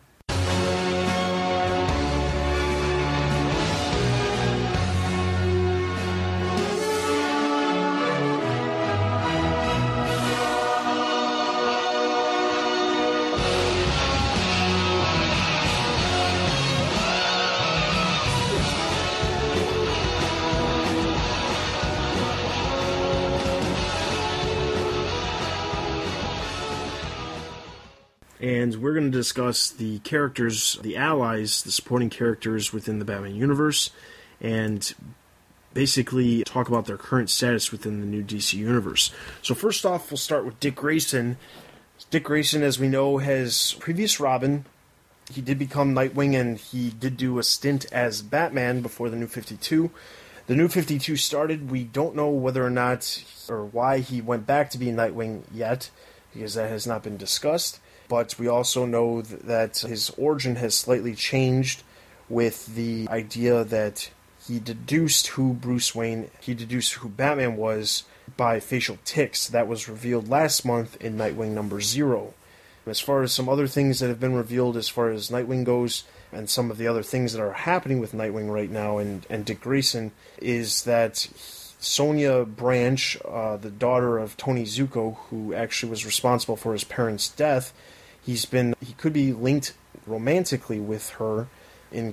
We're going to discuss the characters, the allies, the supporting characters within the Batman universe, and basically talk about their current status within the new DC Universe. So first off, we'll start with Dick Grayson. Dick Grayson, as we know, has previous Robin. He did become Nightwing, and he did do a stint as Batman before the New 52. The New 52 started. We don't know whether or not or why he went back to be Nightwing yet, because that has not been discussed. But we also know that his origin has slightly changed with the idea that he deduced who Batman was by facial tics. That was revealed last month in Nightwing number 0. As far as some other things that have been revealed as far as Nightwing goes, and some of the other things that are happening with Nightwing right now and Dick Grayson, is that Sonia Branch, the daughter of Tony Zuko, who actually was responsible for his parents' death, he could be linked romantically with her in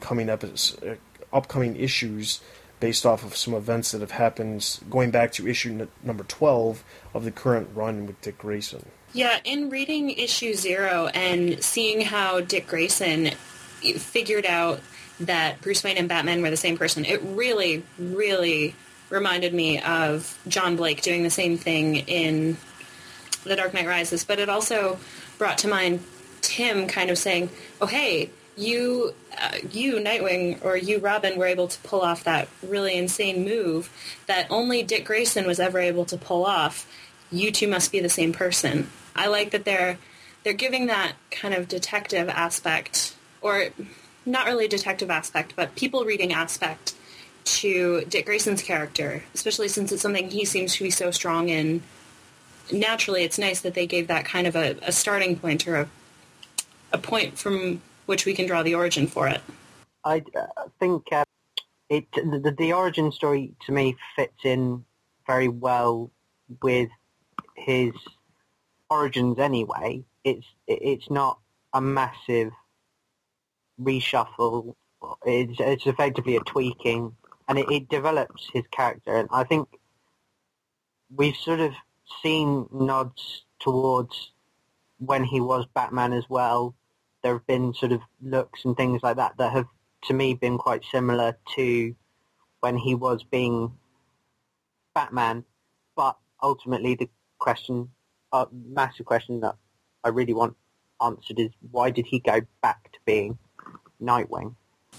upcoming issues, based off of some events that have happened, going back to issue number 12 of the current run with Dick Grayson. Yeah, in reading issue 0 and seeing how Dick Grayson figured out that Bruce Wayne and Batman were the same person, it really, really reminded me of John Blake doing the same thing in The Dark Knight Rises. But it also brought to mind Tim kind of saying, oh, hey, you Nightwing, or you Robin, were able to pull off that really insane move that only Dick Grayson was ever able to pull off. You two must be the same person. I like that they're giving that kind of detective aspect, or not really detective aspect, but people reading aspect to Dick Grayson's character, especially since it's something he seems to be so strong in. Naturally, it's nice that they gave that kind of a starting point, or a point from which we can draw the origin for it. I think the origin story, to me, fits in very well with his origins anyway. It's not a massive reshuffle. It's effectively a tweaking, and it develops his character. And I think we've sort of seen nods towards when he was Batman as well. There have been sort of looks and things like that that have, to me, been quite similar to when he was being Batman. But ultimately, the question, massive question that I really want answered is, why did he go back to being Nightwing?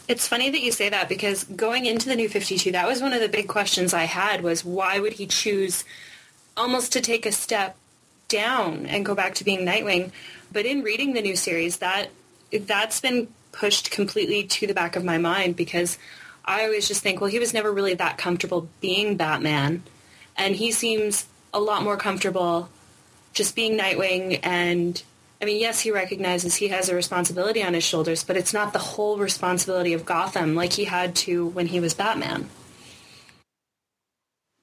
It's funny that you say that, because going into the New 52, that was one of the big questions I had, was why would he choose almost to take a step down and go back to being Nightwing? But in reading the new series, that's been pushed completely to the back of my mind, because I always just think, well, he was never really that comfortable being Batman, and he seems a lot more comfortable just being Nightwing. And I mean, yes, he recognizes he has a responsibility on his shoulders, but it's not the whole responsibility of Gotham like he had to when he was Batman.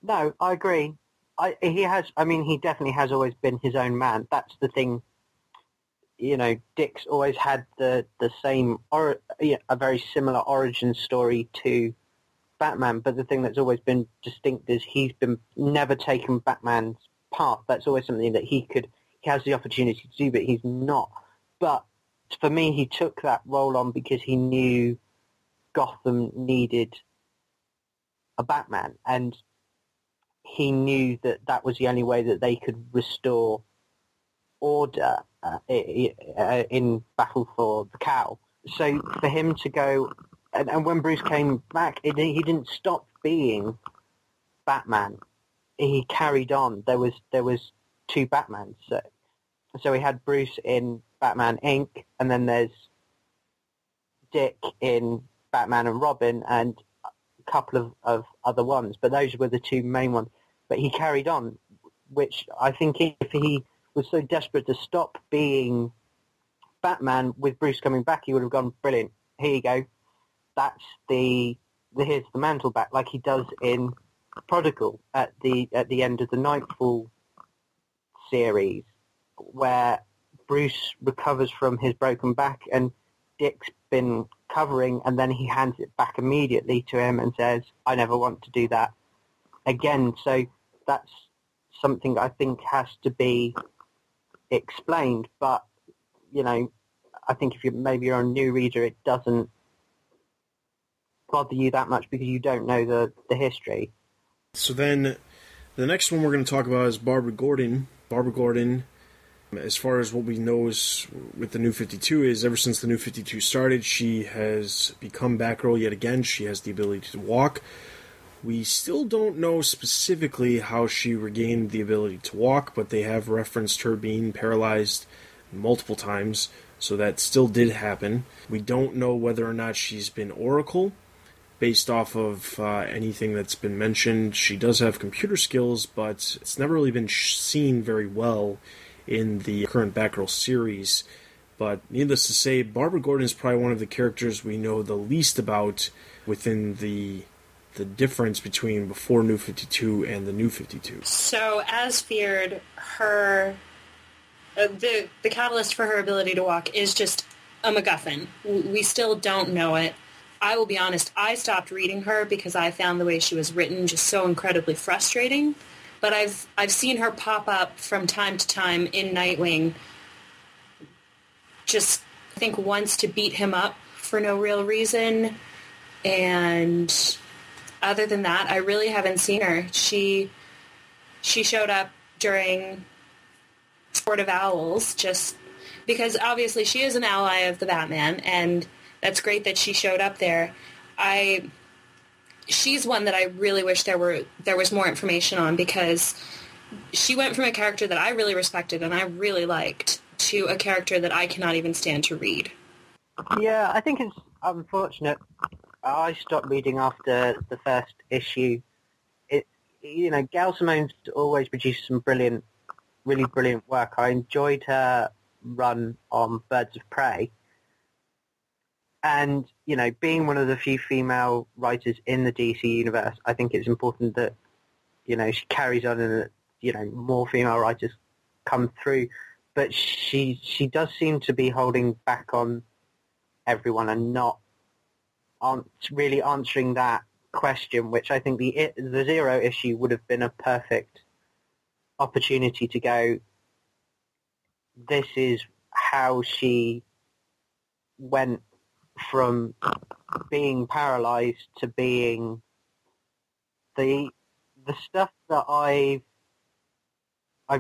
No, I agree. He definitely has always been his own man. That's the thing. You know, Dick's always had the same, or a very similar origin story to Batman, but the thing that's always been distinct is he's been never taken Batman's path. That's always something that he has the opportunity to do, but he's not. But for me, he took that role on because he knew Gotham needed a Batman, and he knew that was the only way that they could restore order in Battle for the Cow. So for him to go, and when Bruce came back, he didn't stop being Batman. He carried on. There was two Batmans. So we had Bruce in Batman Inc., and then there's Dick in Batman and Robin, and a couple of other ones. But those were the two main ones. But he carried on, which I think if he was so desperate to stop being Batman, with Bruce coming back, he would have gone, brilliant, here you go, that's here's the mantle back, like he does in Prodigal at the end of the Nightfall series, where Bruce recovers from his broken back and Dick's been covering, and then he hands it back immediately to him and says, I never want to do that again. So that's something I think has to be explained, but I think if you're a new reader, it doesn't bother you that much because you don't know the history. So then the next one we're going to talk about is Barbara Gordon. Barbara Gordon, as far as what we know is with the New 52, is ever since the New 52 started, she has become Batgirl yet again. She has the ability to walk. We still don't know specifically how she regained the ability to walk, but they have referenced her being paralyzed multiple times, so that still did happen. We don't know whether or not she's been Oracle. Based off of anything that's been mentioned, she does have computer skills, but it's never really been seen very well in the current Batgirl series. But needless to say, Barbara Gordon is probably one of the characters we know the least about within the difference between before New 52 and the New 52. So, as feared, her the catalyst for her ability to walk is just a MacGuffin. We still don't know it. I will be honest, I stopped reading her because I found the way she was written just so incredibly frustrating. But I've seen her pop up from time to time in Nightwing, just, I think, once to beat him up for no real reason. And other than that, I really haven't seen her. She showed up during Court of Owls, just because obviously she is an ally of the Batman, and that's great that she showed up there. She's one that I really wish there was more information on, because she went from a character that I really respected and I really liked to a character that I cannot even stand to read. Yeah, I think it's unfortunate. I stopped reading after the first issue. Gail Simone's always produced some brilliant, really brilliant work. I enjoyed her run on Birds of Prey. And, being one of the few female writers in the DC universe, I think it's important that, she carries on and that, more female writers come through. But she does seem to be holding back on everyone and not really answering that question, which I think the Zero issue would have been a perfect opportunity to go, this is how she went from being paralyzed to being the stuff that I've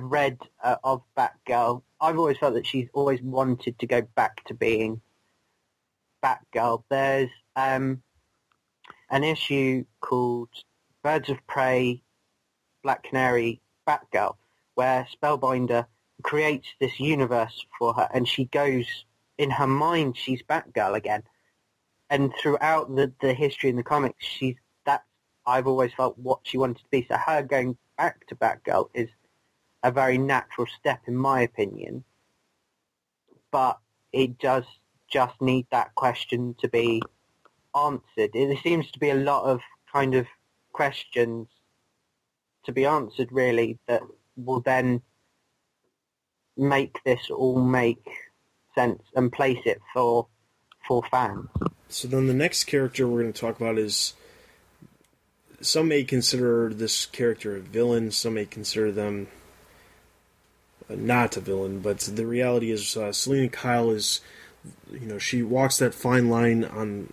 read of Batgirl. I've always felt that she's always wanted to go back to being Batgirl. There's an issue called Birds of Prey, Black Canary, Batgirl, where Spellbinder creates this universe for her, and she goes, in her mind, she's Batgirl again. And throughout the history in the comics, I've always felt what she wanted to be. So her going back to Batgirl is a very natural step, in my opinion. But it does just need that question to be answered. There seems to be a lot of kind of questions to be answered, really, that will then make this all make sense and place it for fans. So then the next character we're going to talk about is, some may consider this character a villain, some may consider them not a villain, but the reality is Selina Kyle is, she walks that fine line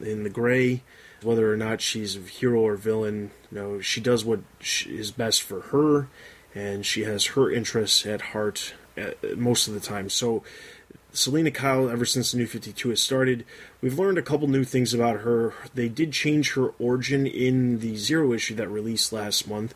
in the gray, whether or not she's a hero or villain. She does what is best for her, and she has her interests at heart most of the time. So Selina Kyle, ever since the New 52 has started, we've learned a couple new things about her. They did change her origin in the Zero issue that released last month,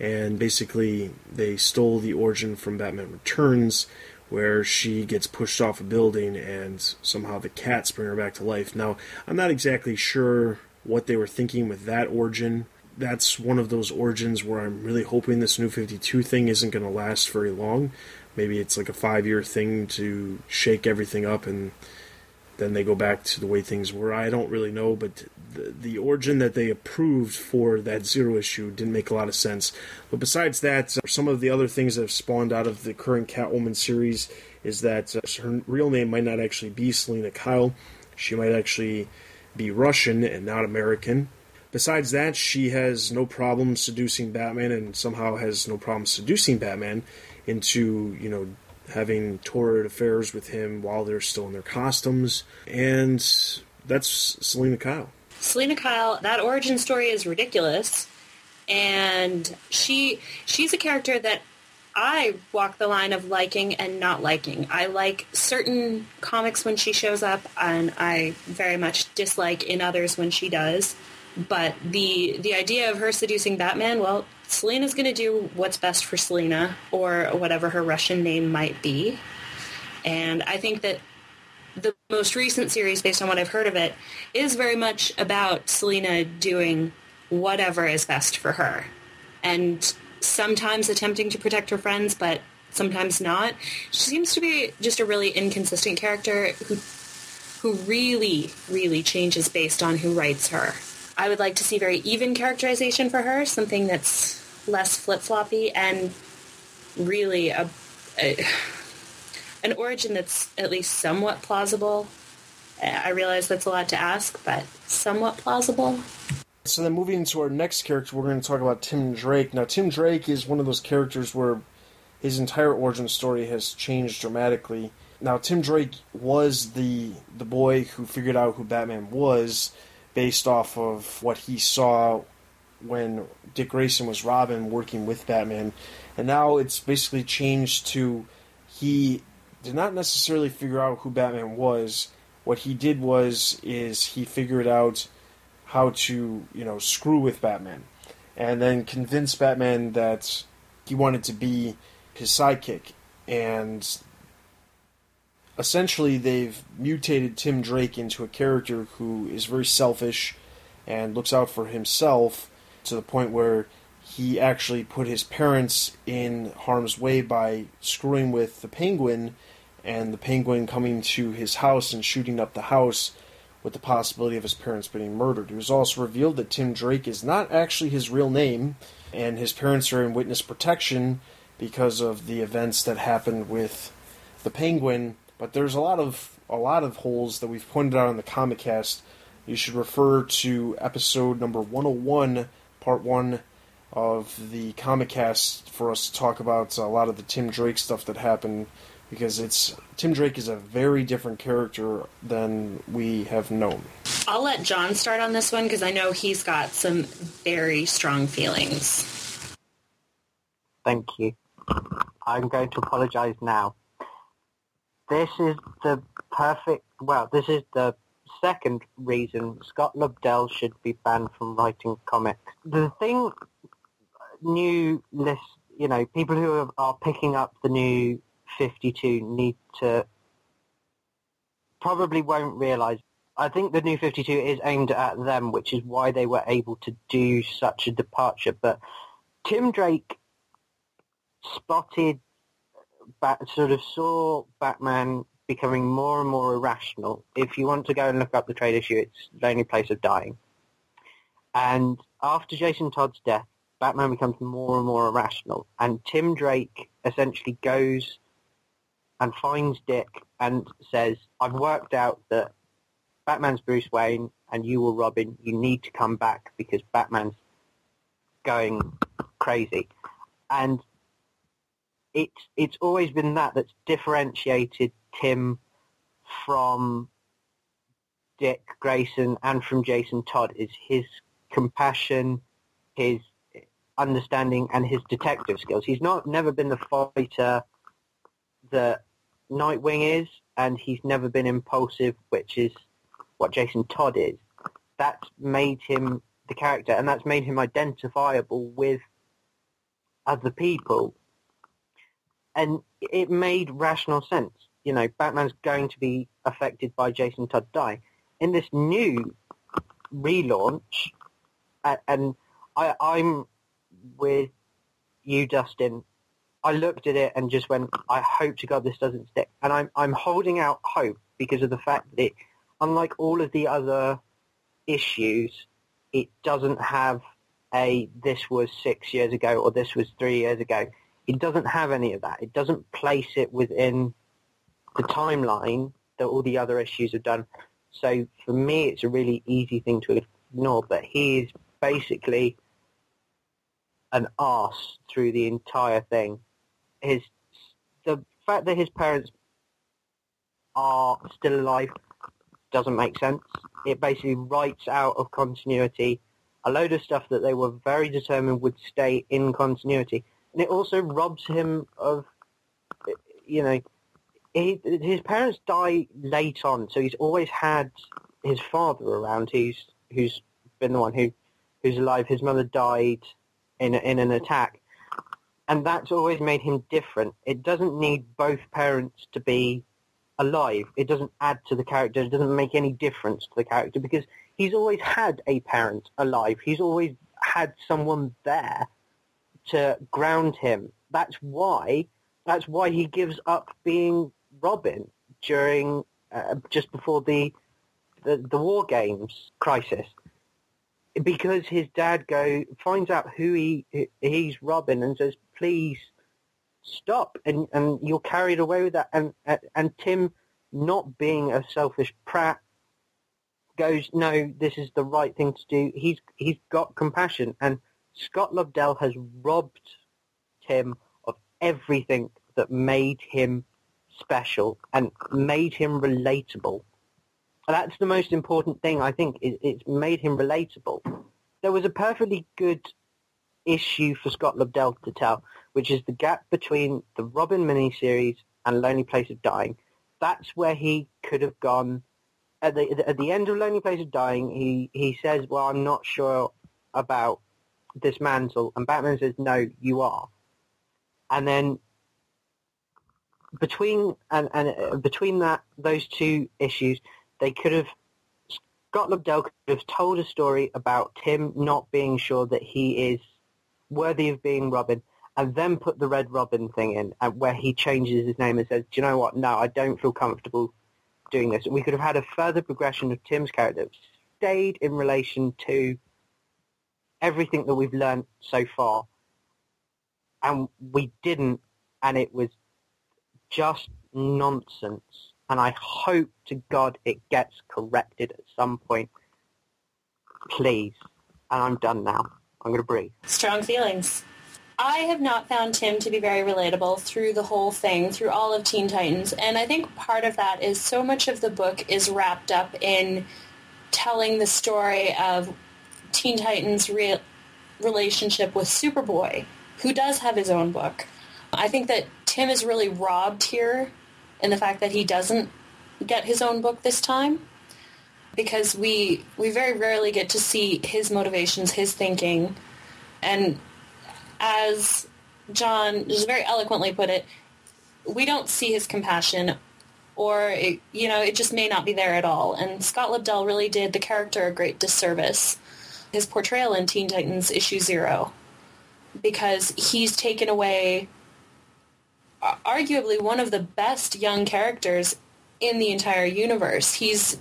and basically they stole the origin from Batman Returns, where she gets pushed off a building and somehow the cats bring her back to life. Now, I'm not exactly sure what they were thinking with that origin. That's one of those origins where I'm really hoping this New 52 thing isn't going to last very long. Maybe it's like a 5-year thing to shake everything up and then they go back to the way things were. I don't really know, but the origin that they approved for that Zero issue didn't make a lot of sense. But besides that, some of the other things that have spawned out of the current Catwoman series is that her real name might not actually be Selina Kyle. She might actually be Russian and not American. Besides that, she has no problem seducing Batman and somehow has no problem seducing Batman into, having torrid affairs with him while they're still in their costumes. And that's Selina Kyle. Selena Kyle, that origin story is ridiculous, and she's a character that I walk the line of liking and not liking. I like certain comics when she shows up, and I very much dislike in others when she does. But the idea of her seducing Batman, well, Selena's going to do what's best for Selena, or whatever her Russian name might be. And I think that the most recent series, based on what I've heard of it, is very much about Selena doing whatever is best for her. And sometimes attempting to protect her friends, but sometimes not. She seems to be just a really inconsistent character who really, really changes based on who writes her. I would like to see very even characterization for her, something that's less flip-floppy and really an origin that's at least somewhat plausible. I realize that's a lot to ask, but somewhat plausible. So then moving into our next character, we're going to talk about Tim Drake. Now, Tim Drake is one of those characters where his entire origin story has changed dramatically. Now, Tim Drake was the boy who figured out who Batman was based off of what he saw when Dick Grayson was Robin working with Batman. And now it's basically changed to he did not necessarily figure out who Batman was. What he did is he figured out how to, screw with Batman, and then convince Batman that he wanted to be his sidekick. And essentially they've mutated Tim Drake into a character who is very selfish and looks out for himself, to the point where he actually put his parents in harm's way by screwing with the Penguin, and the Penguin coming to his house and shooting up the house, with the possibility of his parents being murdered. It was also revealed that Tim Drake is not actually his real name, and his parents are in witness protection because of the events that happened with the Penguin. But there's a lot of holes that we've pointed out on the Comic Cast. You should refer to episode number 101, part 1 of the Comic Cast, for us to talk about a lot of the Tim Drake stuff that happened, because Tim Drake is a very different character than we have known. I'll let John start on this one, because I know he's got some very strong feelings. Thank you. I'm going to apologize now. This is the second reason Scott Lobdell should be banned from writing comics. The thing, people who are picking up the new 52 need to probably won't realize. I think the new 52 is aimed at them, which is why they were able to do such a departure. But Tim Drake saw Batman becoming more and more irrational. If you want to go and look up the trade issue, it's The Only Place of Dying. And after Jason Todd's death, Batman becomes more and more irrational. And Tim Drake essentially goes and finds Dick and says, I've worked out that Batman's Bruce Wayne and you were Robin. You need to come back because Batman's going crazy. And it's always been that's differentiated Tim from Dick Grayson and from Jason Todd, is his compassion, his understanding, and his detective skills. He's never been the fighter that Nightwing is, and he's never been impulsive, which is what Jason Todd is. That's made him the character, and that's made him identifiable with other people. And it made rational sense. Batman's going to be affected by Jason Todd dying. In this new relaunch, and I'm with you, Dustin, I looked at it and just went, I hope to God this doesn't stick. And I'm holding out hope because of the fact that, unlike all of the other issues, it doesn't have this was 6 years ago or this was 3 years ago. It doesn't have any of that. It doesn't place it within the timeline that all the other issues have done. So for me, it's a really easy thing to ignore, but he is basically an arse through the entire thing. The fact that his parents are still alive doesn't make sense. it basically writes out of continuity a load of stuff that they were very determined would stay in continuity. And it also robs him of, you know, his parents die late on, so he's always had his father around, who's been the one who's alive. His mother died in an attack, and that's always made him different. It doesn't need both parents to be alive. It doesn't add to the character. It doesn't make any difference to the character because he's always had a parent alive. He's always had someone there to ground him. That's why he gives up being Robin during just before the War Games crisis, because his dad finds out who he's Robin and says, "Please stop," and you're carried away with that. And Tim, not being a selfish prat, goes, "No, this is the right thing to do." He's got compassion, and Scott Lobdell has robbed Tim of everything that made him special and made him relatable. That's the most important thing, I think. It's made him relatable. There was a perfectly good issue for Scott Lobdell to tell, which is the gap between the Robin miniseries and Lonely Place of Dying. That's where he could have gone. At the end of Lonely Place of Dying, he says, "Well, I'm not sure about this mantle," and Batman says, "No, you are." And then between those two issues, Scott Lobdell could have told a story about Tim not being sure that he is worthy of being Robin, and then put the Red Robin thing in, where he changes his name and says, "Do you know what? No, I don't feel comfortable doing this." And we could have had a further progression of Tim's character, stayed in relation to everything that we've learned so far. And we didn't, and it was just nonsense. And I hope to God it gets corrected at some point. Please. And I'm done now. I'm going to breathe. Strong feelings. I have not found Tim to be very relatable through the whole thing, through all of Teen Titans. And I think part of that is so much of the book is wrapped up in telling the story of Teen Titans' relationship with Superboy, who does have his own book. I think that Tim is really robbed here in the fact that he doesn't get his own book this time, because we very rarely get to see his motivations, his thinking. And as John just very eloquently put it, we don't see his compassion, or it just may not be there at all. And Scott Lobdell really did the character a great disservice, his portrayal in Teen Titans issue 0, because he's taken away arguably one of the best young characters in the entire universe. He's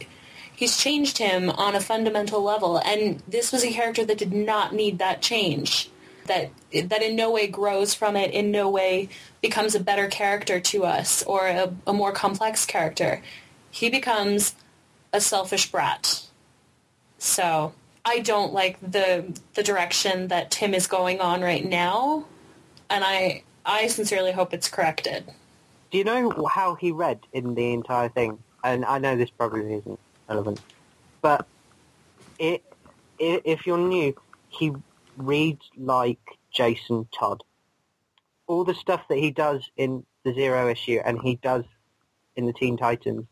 changed him on a fundamental level, and this was a character that did not need that change, that in no way grows from it, in no way becomes a better character to us or a more complex character. He becomes a selfish brat. So I don't like the direction that Tim is going on right now, and I sincerely hope it's corrected. Do you know how he read in the entire thing? And I know this probably isn't relevant, but if you're new, he reads like Jason Todd. All the stuff that he does in the 0 issue and he does in the Teen Titans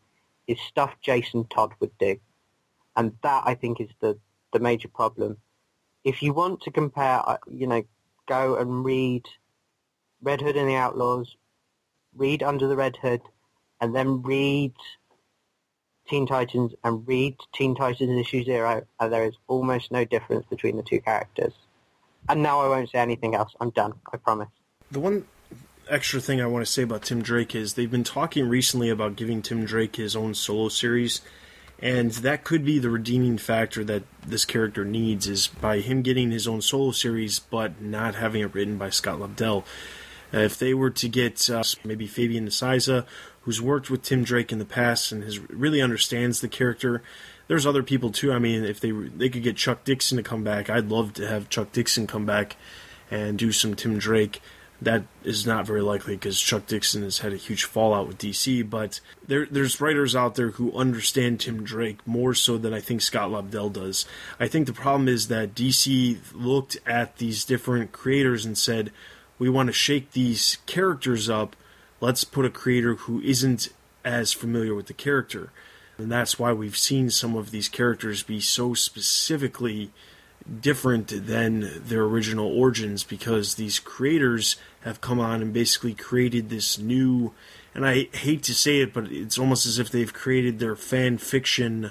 is stuff Jason Todd would do. And that, I think, is the major problem. If you want to compare, go and read Red Hood and the Outlaws, read Under the Red Hood, and then read Teen Titans and read Teen Titans issue 0, and there is almost no difference between the two characters. And now I won't say anything else. I'm done. I promise. The one extra thing I want to say about Tim Drake is they've been talking recently about giving Tim Drake his own solo series, and that could be the redeeming factor that this character needs, is by him getting his own solo series but not having it written by Scott Lobdell. If they were to get maybe Fabian Nicieza, who's worked with Tim Drake in the past and really understands the character. There's other people, too. I mean, if they could get Chuck Dixon to come back, I'd love to have Chuck Dixon come back and do some Tim Drake. That is not very likely because Chuck Dixon has had a huge fallout with DC, but there's writers out there who understand Tim Drake more so than I think Scott Lobdell does. I think the problem is that DC looked at these different creators and said, we want to shake these characters up. Let's put a creator who isn't as familiar with the character. And that's why we've seen some of these characters be so specifically different than their original origins, because these creators have come on and basically created this new, and I hate to say it, but it's almost as if they've created their fan fiction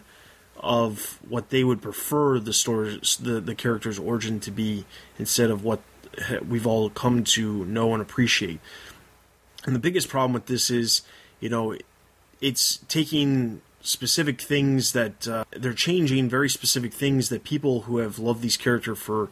of what they would prefer the stories, the character's origin to be, instead of what we've all come to know and appreciate. And the biggest problem with this is, you know, it's taking specific things that they're changing, very specific things that people who have loved these characters for,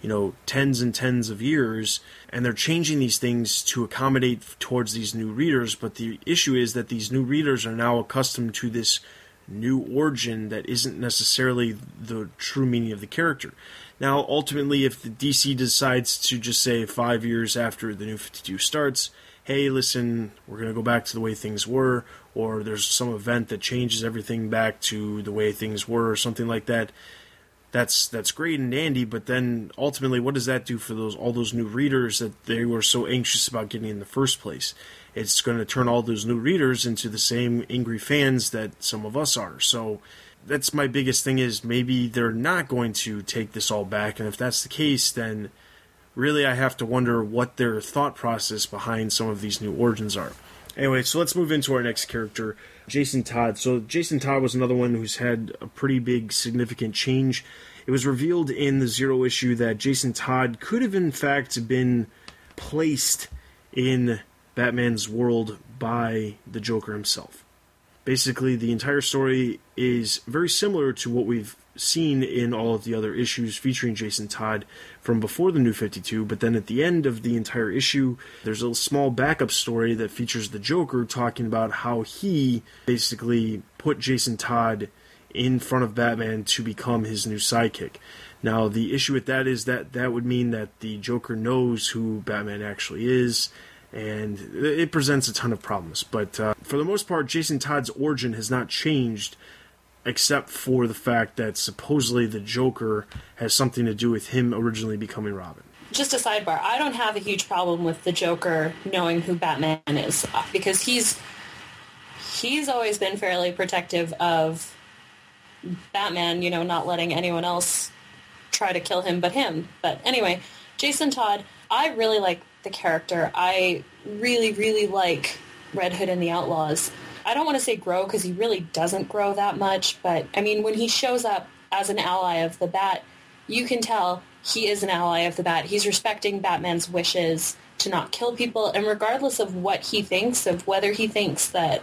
you know, tens and tens of years, and they're changing these things to accommodate towards these new readers. But the issue is that these new readers are now accustomed to this new origin that isn't necessarily the true meaning of the character. Now, ultimately, if the DC decides to just say 5 years after the New 52 starts, hey, listen, we're going to go back to the way things were, or there's some event that changes everything back to the way things were, or something like that, that's great and dandy, but then ultimately what does that do for those all those new readers that they were so anxious about getting in the first place? It's going to turn all those new readers into the same angry fans that some of us are. So that's my biggest thing, is maybe they're not going to take this all back, and if that's the case, then really, I have to wonder what their thought process behind some of these new origins are. Anyway, so let's move into our next character, Jason Todd. So Jason Todd was another one who's had a pretty big, significant change. It was revealed in the Zero issue that Jason Todd could have, in fact, been placed in Batman's world by the Joker himself. Basically, the entire story is very similar to what we've seen in all of the other issues featuring Jason Todd from before the New 52, but then at the end of the entire issue, there's a small backup story that features the Joker talking about how he basically put Jason Todd in front of Batman to become his new sidekick. Now, the issue with that is that would mean that the Joker knows who Batman actually is, and it presents a ton of problems. But for the most part, Jason Todd's origin has not changed, except for the fact that supposedly the Joker has something to do with him originally becoming Robin. Just a sidebar, I don't have a huge problem with the Joker knowing who Batman is, because he's always been fairly protective of Batman, you know, not letting anyone else try to kill him but him. But anyway, Jason Todd, I really like the character. I really, really like Red Hood and the Outlaws. I don't want to say grow, because he really doesn't grow that much, but, I mean, when he shows up as an ally of the Bat, you can tell he is an ally of the Bat. He's respecting Batman's wishes to not kill people, and regardless of what he thinks, of whether he thinks that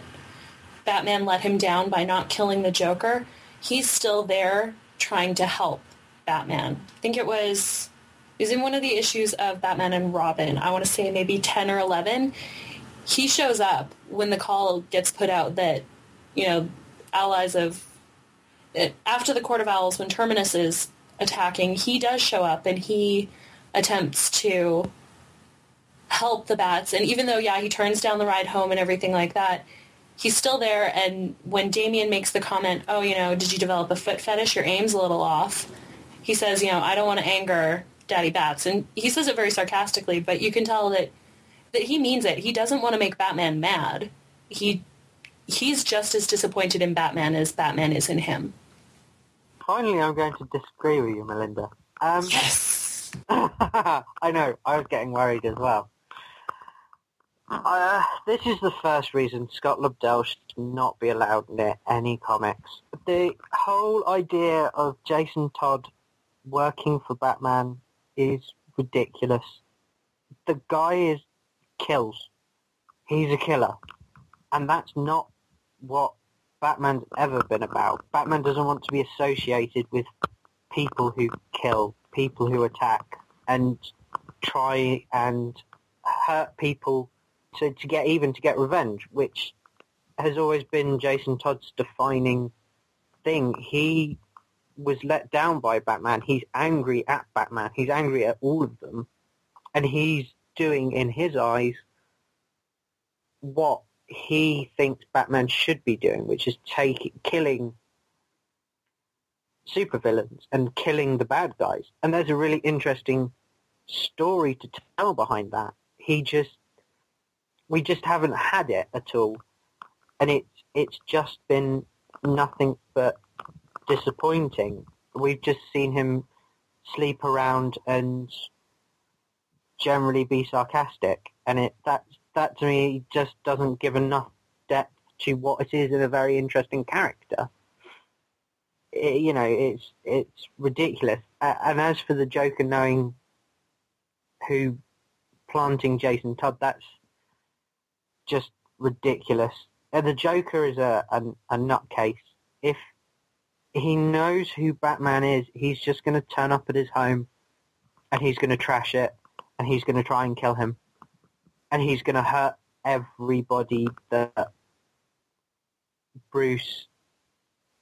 Batman let him down by not killing the Joker, he's still there trying to help Batman. I think it was in one of the issues of Batman and Robin, I want to say maybe 10 or 11, he shows up when the call gets put out that, you know, allies of... After the Court of Owls, when Terminus is attacking, he does show up and he attempts to help the Bats. And even though, yeah, he turns down the ride home and everything like that, he's still there. And when Damian makes the comment, oh, you know, did you develop a foot fetish? Your aim's a little off. He says, you know, I don't want to anger Daddy Bats. And he says it very sarcastically, but you can tell that he means it. He doesn't want to make Batman mad. He's just as disappointed in Batman as Batman is in him. Finally, I'm going to disagree with you, Melinda. Yes! I know, I was getting worried as well. This is the first reason Scott Lobdell should not be allowed near any comics. The whole idea of Jason Todd working for Batman is ridiculous. The guy is... kills. He's a killer. And that's not what Batman's ever been about. Batman doesn't want to be associated with people who kill, people who attack, and try and hurt people to get even, to get revenge, which has always been Jason Todd's defining thing. He was let down by Batman. He's angry at Batman. He's angry at all of them. And he's doing, in his eyes, what he thinks Batman should be doing, which is killing supervillains and killing the bad guys. And there's a really interesting story to tell behind that. We just haven't had it at all. And it's just been nothing but disappointing. We've just seen him sleep around and generally be sarcastic, and that to me just doesn't give enough depth to what it is in a very interesting character. It's ridiculous. And as for the Joker knowing who planting Jason Todd, that's just ridiculous. The Joker is a nutcase. If he knows who Batman is, he's just going to turn up at his home and he's going to trash it and he's going to try and kill him and he's going to hurt everybody that Bruce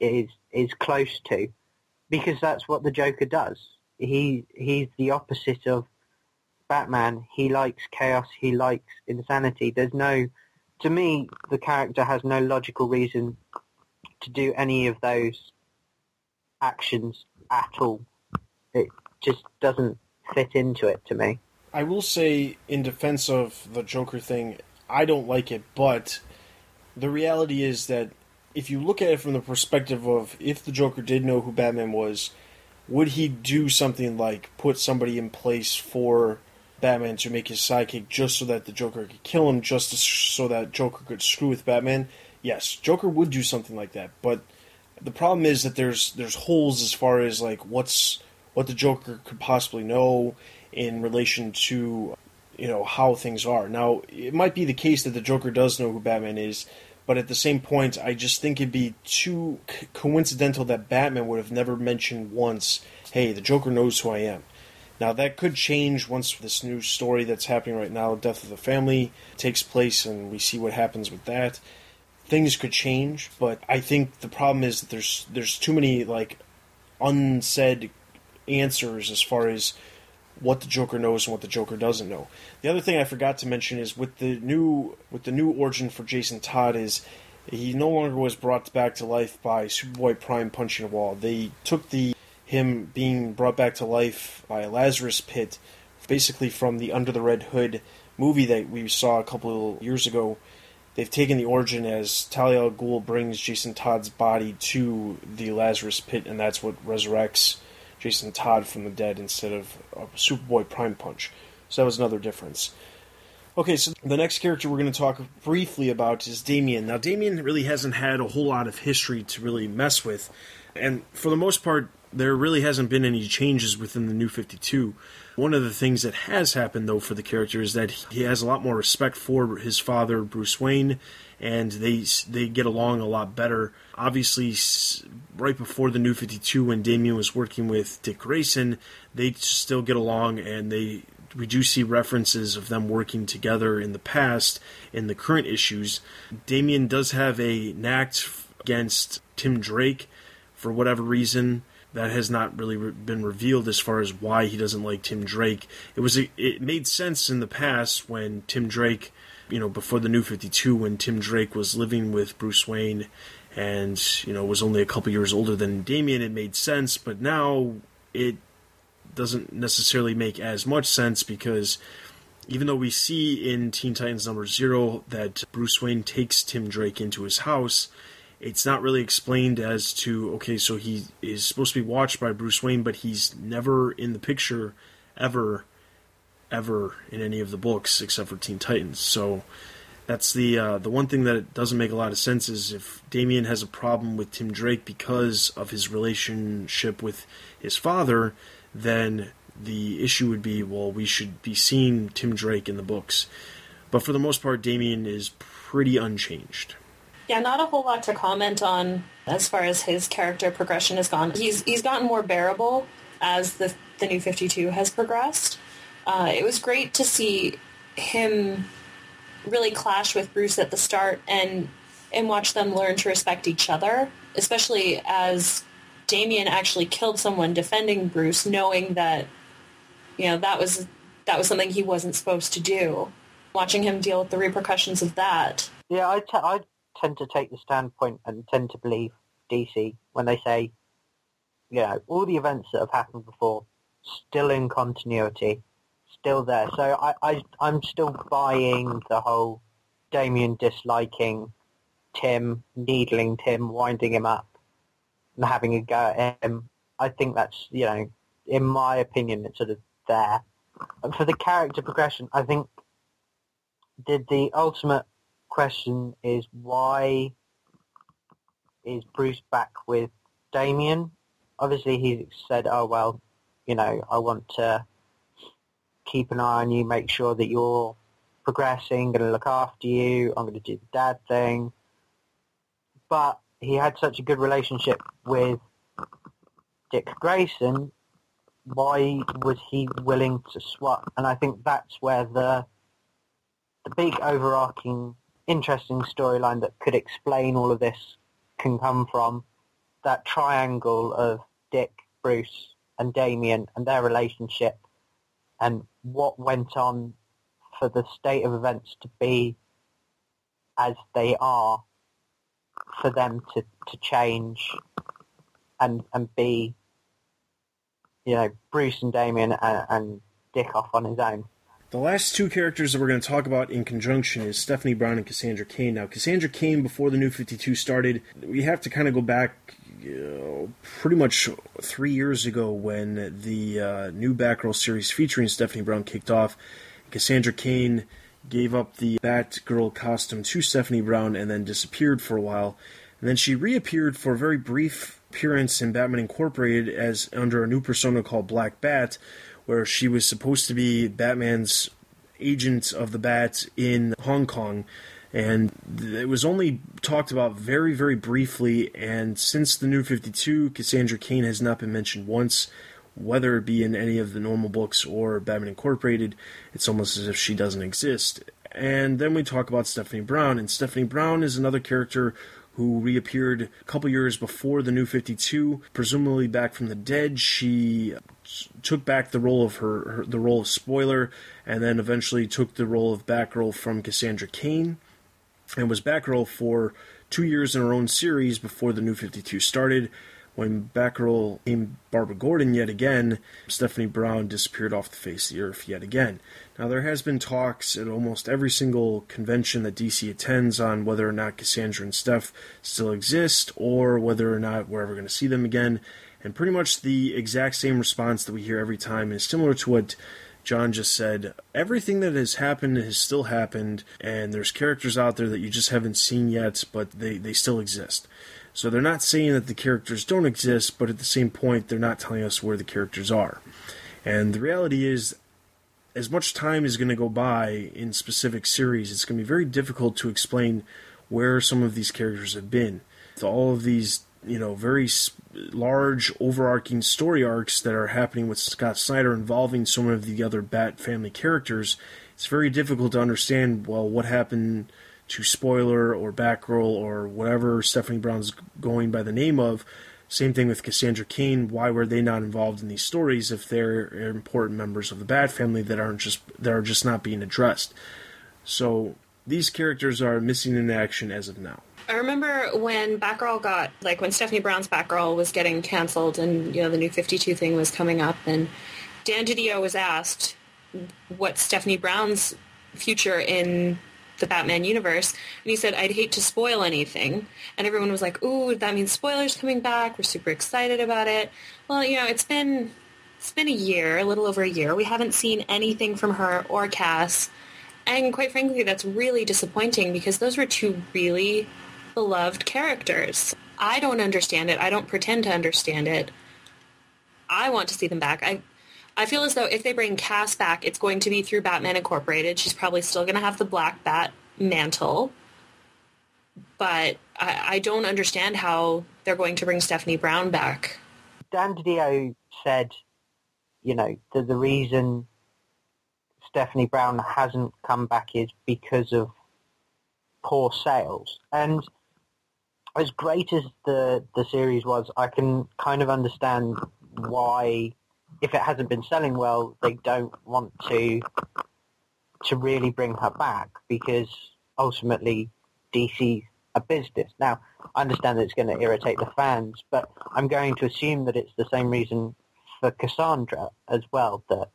is close to, because that's what the Joker does. He's the opposite of Batman. He likes chaos. He likes insanity. To me, the character has no logical reason to do any of those actions at all. It just doesn't fit into it to me. I will say, in defense of the Joker thing, I don't like it, but the reality is that if you look at it from the perspective of, if the Joker did know who Batman was, would he do something like put somebody in place for Batman to make his sidekick just so that the Joker could kill him, just so that Joker could screw with Batman? Yes, Joker would do something like that, but the problem is that there's holes as far as like what the Joker could possibly know in relation to, how things are. Now, it might be the case that the Joker does know who Batman is, but at the same point, I just think it'd be too coincidental that Batman would have never mentioned once, hey, the Joker knows who I am. Now, that could change once this new story that's happening right now, Death of the Family, takes place and we see what happens with that. Things could change, but I think the problem is that there's too many like unsaid answers as far as what the Joker knows and what the Joker doesn't know. The other thing I forgot to mention is with the new origin for Jason Todd is he no longer was brought back to life by Superboy Prime punching a wall. They took him being brought back to life by a Lazarus pit, basically from the Under the Red Hood movie that we saw a couple of years ago. They've taken the origin as Talia al Ghul brings Jason Todd's body to the Lazarus pit, and that's what resurrects Jason Todd from the dead instead of a Superboy Prime punch. So that was another difference. Okay, so the next character we're going to talk briefly about is Damian. Now, Damian really hasn't had a whole lot of history to really mess with, and for the most part, there really hasn't been any changes within the New 52. One of the things that has happened, though, for the character is that he has a lot more respect for his father, Bruce Wayne, and they get along a lot better. Obviously, right before the New 52, when Damian was working with Dick Grayson, they still get along, and we do see references of them working together in the past, in the current issues. Damian does have a knack against Tim Drake for whatever reason. That has not really been revealed as far as why he doesn't like Tim Drake. It made sense in the past when Tim Drake, before the New 52, when Tim Drake was living with Bruce Wayne and, was only a couple years older than Damian, it made sense. But now it doesn't necessarily make as much sense, because even though we see in Teen Titans #0 that Bruce Wayne takes Tim Drake into his house, it's not really explained as to, okay, so he is supposed to be watched by Bruce Wayne, but he's never in the picture ever in any of the books except for Teen Titans. So that's the one thing that doesn't make a lot of sense, is if Damian has a problem with Tim Drake because of his relationship with his father, then the issue would be, well, we should be seeing Tim Drake in the books. But for the most part, Damian is pretty unchanged. Yeah, not a whole lot to comment on as far as his character progression has gone. He's gotten more bearable as the New 52 has progressed. It was great to see him really clash with Bruce at the start and watch them learn to respect each other, especially as Damian actually killed someone defending Bruce, knowing that, that was... that was something he wasn't supposed to do. Watching him deal with the repercussions of that. Yeah, I tend to take the standpoint and tend to believe DC when they say, you know, all the events that have happened before, still in continuity, still there. So I'm still buying the whole Damian disliking Tim, needling Tim, winding him up, and having a go at him. I think that's, you know, in my opinion, it's sort of there. And for the character progression, I think the ultimate question is, why is Bruce back with Damian? Obviously, he said, oh, well, you know, I want to keep an eye on you, make sure that you're progressing, going to look after you, I'm going to do the dad thing. But he had such a good relationship with Dick Grayson, why was he willing to swap? And I think that's where the big overarching interesting storyline that could explain all of this can come from, that triangle of Dick, Bruce and Damian and their relationship and what went on for the state of events to be as they are, for them to change and be, you know, Bruce and Damian and Dick off on his own. The last two characters that we're going to talk about in conjunction is Stephanie Brown and Cassandra Cain. Now, Cassandra Cain, before the New 52 started, we have to kind of go back, you know, pretty much 3 years ago when the new Batgirl series featuring Stephanie Brown kicked off. Cassandra Cain gave up the Batgirl costume to Stephanie Brown and then disappeared for a while. And then she reappeared for a very brief appearance in Batman Incorporated as under a new persona called Black Bat, where she was supposed to be Batman's agent of the Bat in Hong Kong. And it was only talked about very, very briefly, and since the New 52, Cassandra Cain has not been mentioned once, whether it be in any of the normal books or Batman Incorporated. It's almost as if she doesn't exist. And then we talk about Stephanie Brown, and Stephanie Brown is another character who reappeared a couple years before the New 52, presumably back from the dead. She took back the role of the role of Spoiler, and then eventually took the role of Batgirl from Cassandra Cain, and was Batgirl for 2 years in her own series before the New 52 started. When Batgirl named Barbara Gordon yet again, Stephanie Brown disappeared off the face of the earth yet again. Now, there has been talks at almost every single convention that DC attends on whether or not Cassandra and Steph still exist, or whether or not we're ever going to see them again. And pretty much the exact same response that we hear every time is similar to what John just said. Everything that has happened has still happened, and there's characters out there that you just haven't seen yet, but they still exist. So they're not saying that the characters don't exist, but at the same point, they're not telling us where the characters are. And the reality is, as much time is going to go by in specific series, it's going to be very difficult to explain where some of these characters have been. So all of these, you know, very large overarching story arcs that are happening with Scott Snyder involving some of the other Bat family characters, it's very difficult to understand, well, what happened to Spoiler or Batgirl or whatever Stephanie Brown's going by the name of. Same thing with Cassandra Cain. Why were they not involved in these stories if they're important members of the Bat family that are just not being addressed? So these characters are missing in action as of now. I remember when Batgirl when Stephanie Brown's Batgirl was getting canceled, and, you know, the New 52 thing was coming up, and Dan Didio was asked what Stephanie Brown's future in the Batman universe, and he said, I'd hate to spoil anything. And everyone was like, ooh, that means Spoiler's coming back, we're super excited about it. Well, you know, it's been a little over a year, we haven't seen anything from her or Cass, and quite frankly, that's really disappointing, because those were two really beloved characters. I don't understand it, I don't pretend to understand it. I want to see them back. I feel as though if they bring Cass back, it's going to be through Batman Incorporated. She's probably still going to have the Black Bat mantle. But I don't understand how they're going to bring Stephanie Brown back. Dan Didio said, you know, that the reason Stephanie Brown hasn't come back is because of poor sales. And as great as the series was, I can kind of understand why if it hasn't been selling well, they don't want to really bring her back, because ultimately DC's a business. Now, I understand that it's going to irritate the fans, but I'm going to assume that it's the same reason for Cassandra as well, that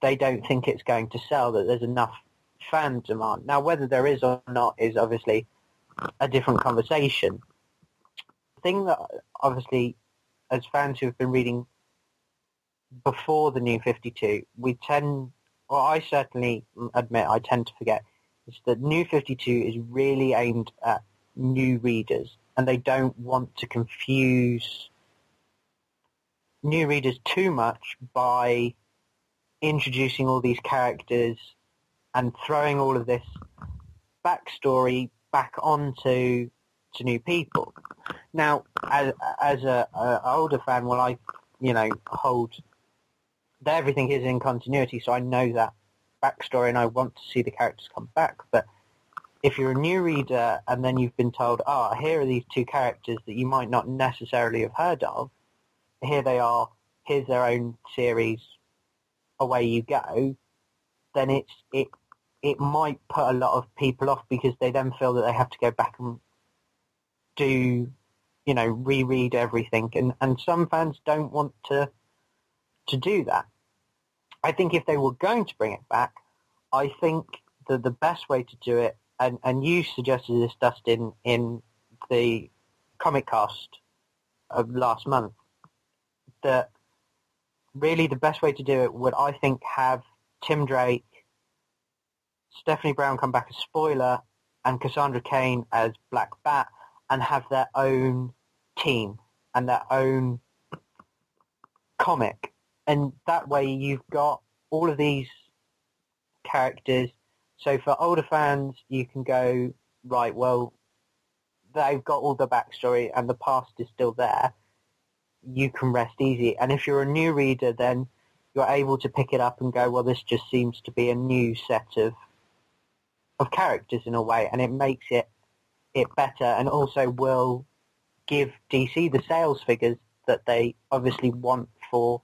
they don't think it's going to sell, that there's enough fan demand. Now, whether there is or not is obviously a different conversation. The thing that, obviously, as fans who have been reading before the New 52, we tend, or I certainly admit I tend to forget, is that New 52 is really aimed at new readers, and they don't want to confuse new readers too much by introducing all these characters and throwing all of this backstory back onto to new people. Now, as a older fan, well, I, you know, hold that everything is in continuity, so I know that backstory and I want to see the characters come back. But if you're a new reader and then you've been told, oh, here are these two characters that you might not necessarily have heard of, here they are, here's their own series, away you go, then it might put a lot of people off, because they then feel that they have to go back and do, you know, reread everything. And some fans don't want to do that. I think if they were going to bring it back, I think that the best way to do it, and you suggested this, Dustin, in the Comic Cast of last month, that really the best way to do it would, I think, have Tim Drake, Stephanie Brown come back as Spoiler, and Cassandra Cain as Black Bat, and have their own team and their own comic. And that way you've got all of these characters. So for older fans, you can go, right, well, they've got all the backstory and the past is still there. You can rest easy. And if you're a new reader, then you're able to pick it up and go, well, this just seems to be a new set of characters in a way, and it makes it better, and also will give DC the sales figures that they obviously want for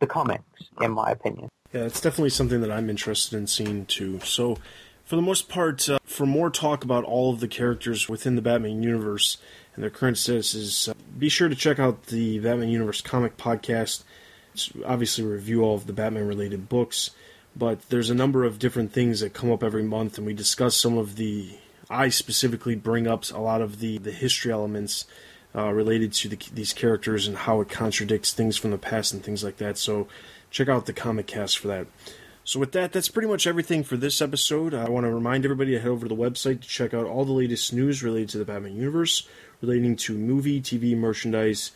the comics, in my opinion. Yeah, it's definitely something that I'm interested in seeing too. So, for the most part, for more talk about all of the characters within the Batman universe and their current statuses, be sure to check out the Batman Universe Comic Podcast. It's obviously a review all of the Batman-related books, but there's a number of different things that come up every month, and we discuss some of the... I specifically bring up a lot of the history elements related to these characters and how it contradicts things from the past and things like that. So check out the Comic Cast for that. So with that, that's pretty much everything for this episode. I want to remind everybody to head over to the website to check out all the latest news related to the Batman universe, relating to movie, TV, merchandise,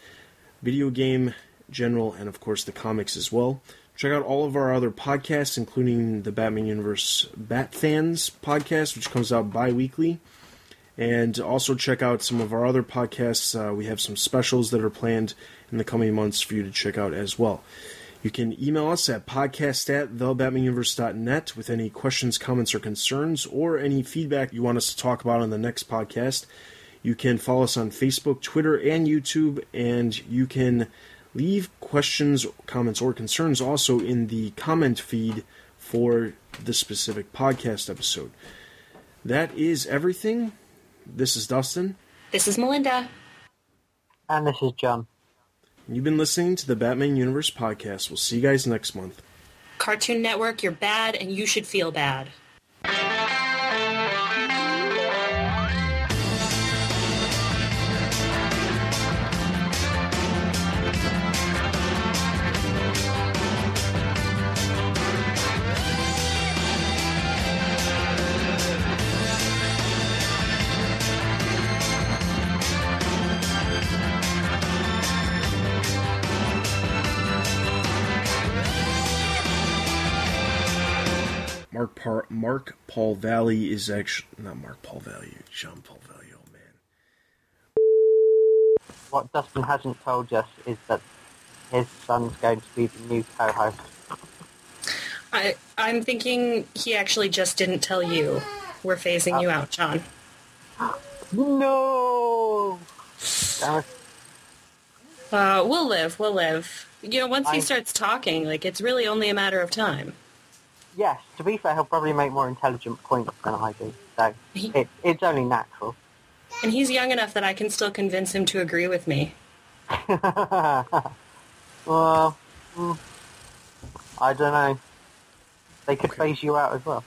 video game, general, and of course the comics as well. Check out all of our other podcasts, including the Batman Universe Bat Fans podcast, which comes out bi-weekly. And also check out some of our other podcasts. We have some specials that are planned in the coming months for you to check out as well. You can email us at podcast@thebatmanuniverse.net with any questions, comments, or concerns, or any feedback you want us to talk about on the next podcast. You can follow us on Facebook, Twitter, and YouTube, and you can... leave questions, comments, or concerns also in the comment feed for the specific podcast episode. That is everything. This is Dustin. This is Melinda. And this is John. You've been listening to the Batman Universe Podcast. We'll see you guys next month. Cartoon Network, you're bad and you should feel bad. Mark Paul Valley is actually... not Mark Paul Valley, John Paul Valley, oh man. What Dustin hasn't told us is that his son's going to be the new co-host. I'm thinking he actually just didn't tell you. We're phasing you out, John. No! We'll live. You know, once he starts talking, like, it's really only a matter of time. Yes, to be fair, he'll probably make more intelligent points than I do, so it's only natural. And he's young enough that I can still convince him to agree with me. Well, I don't know. They could phase you out as well.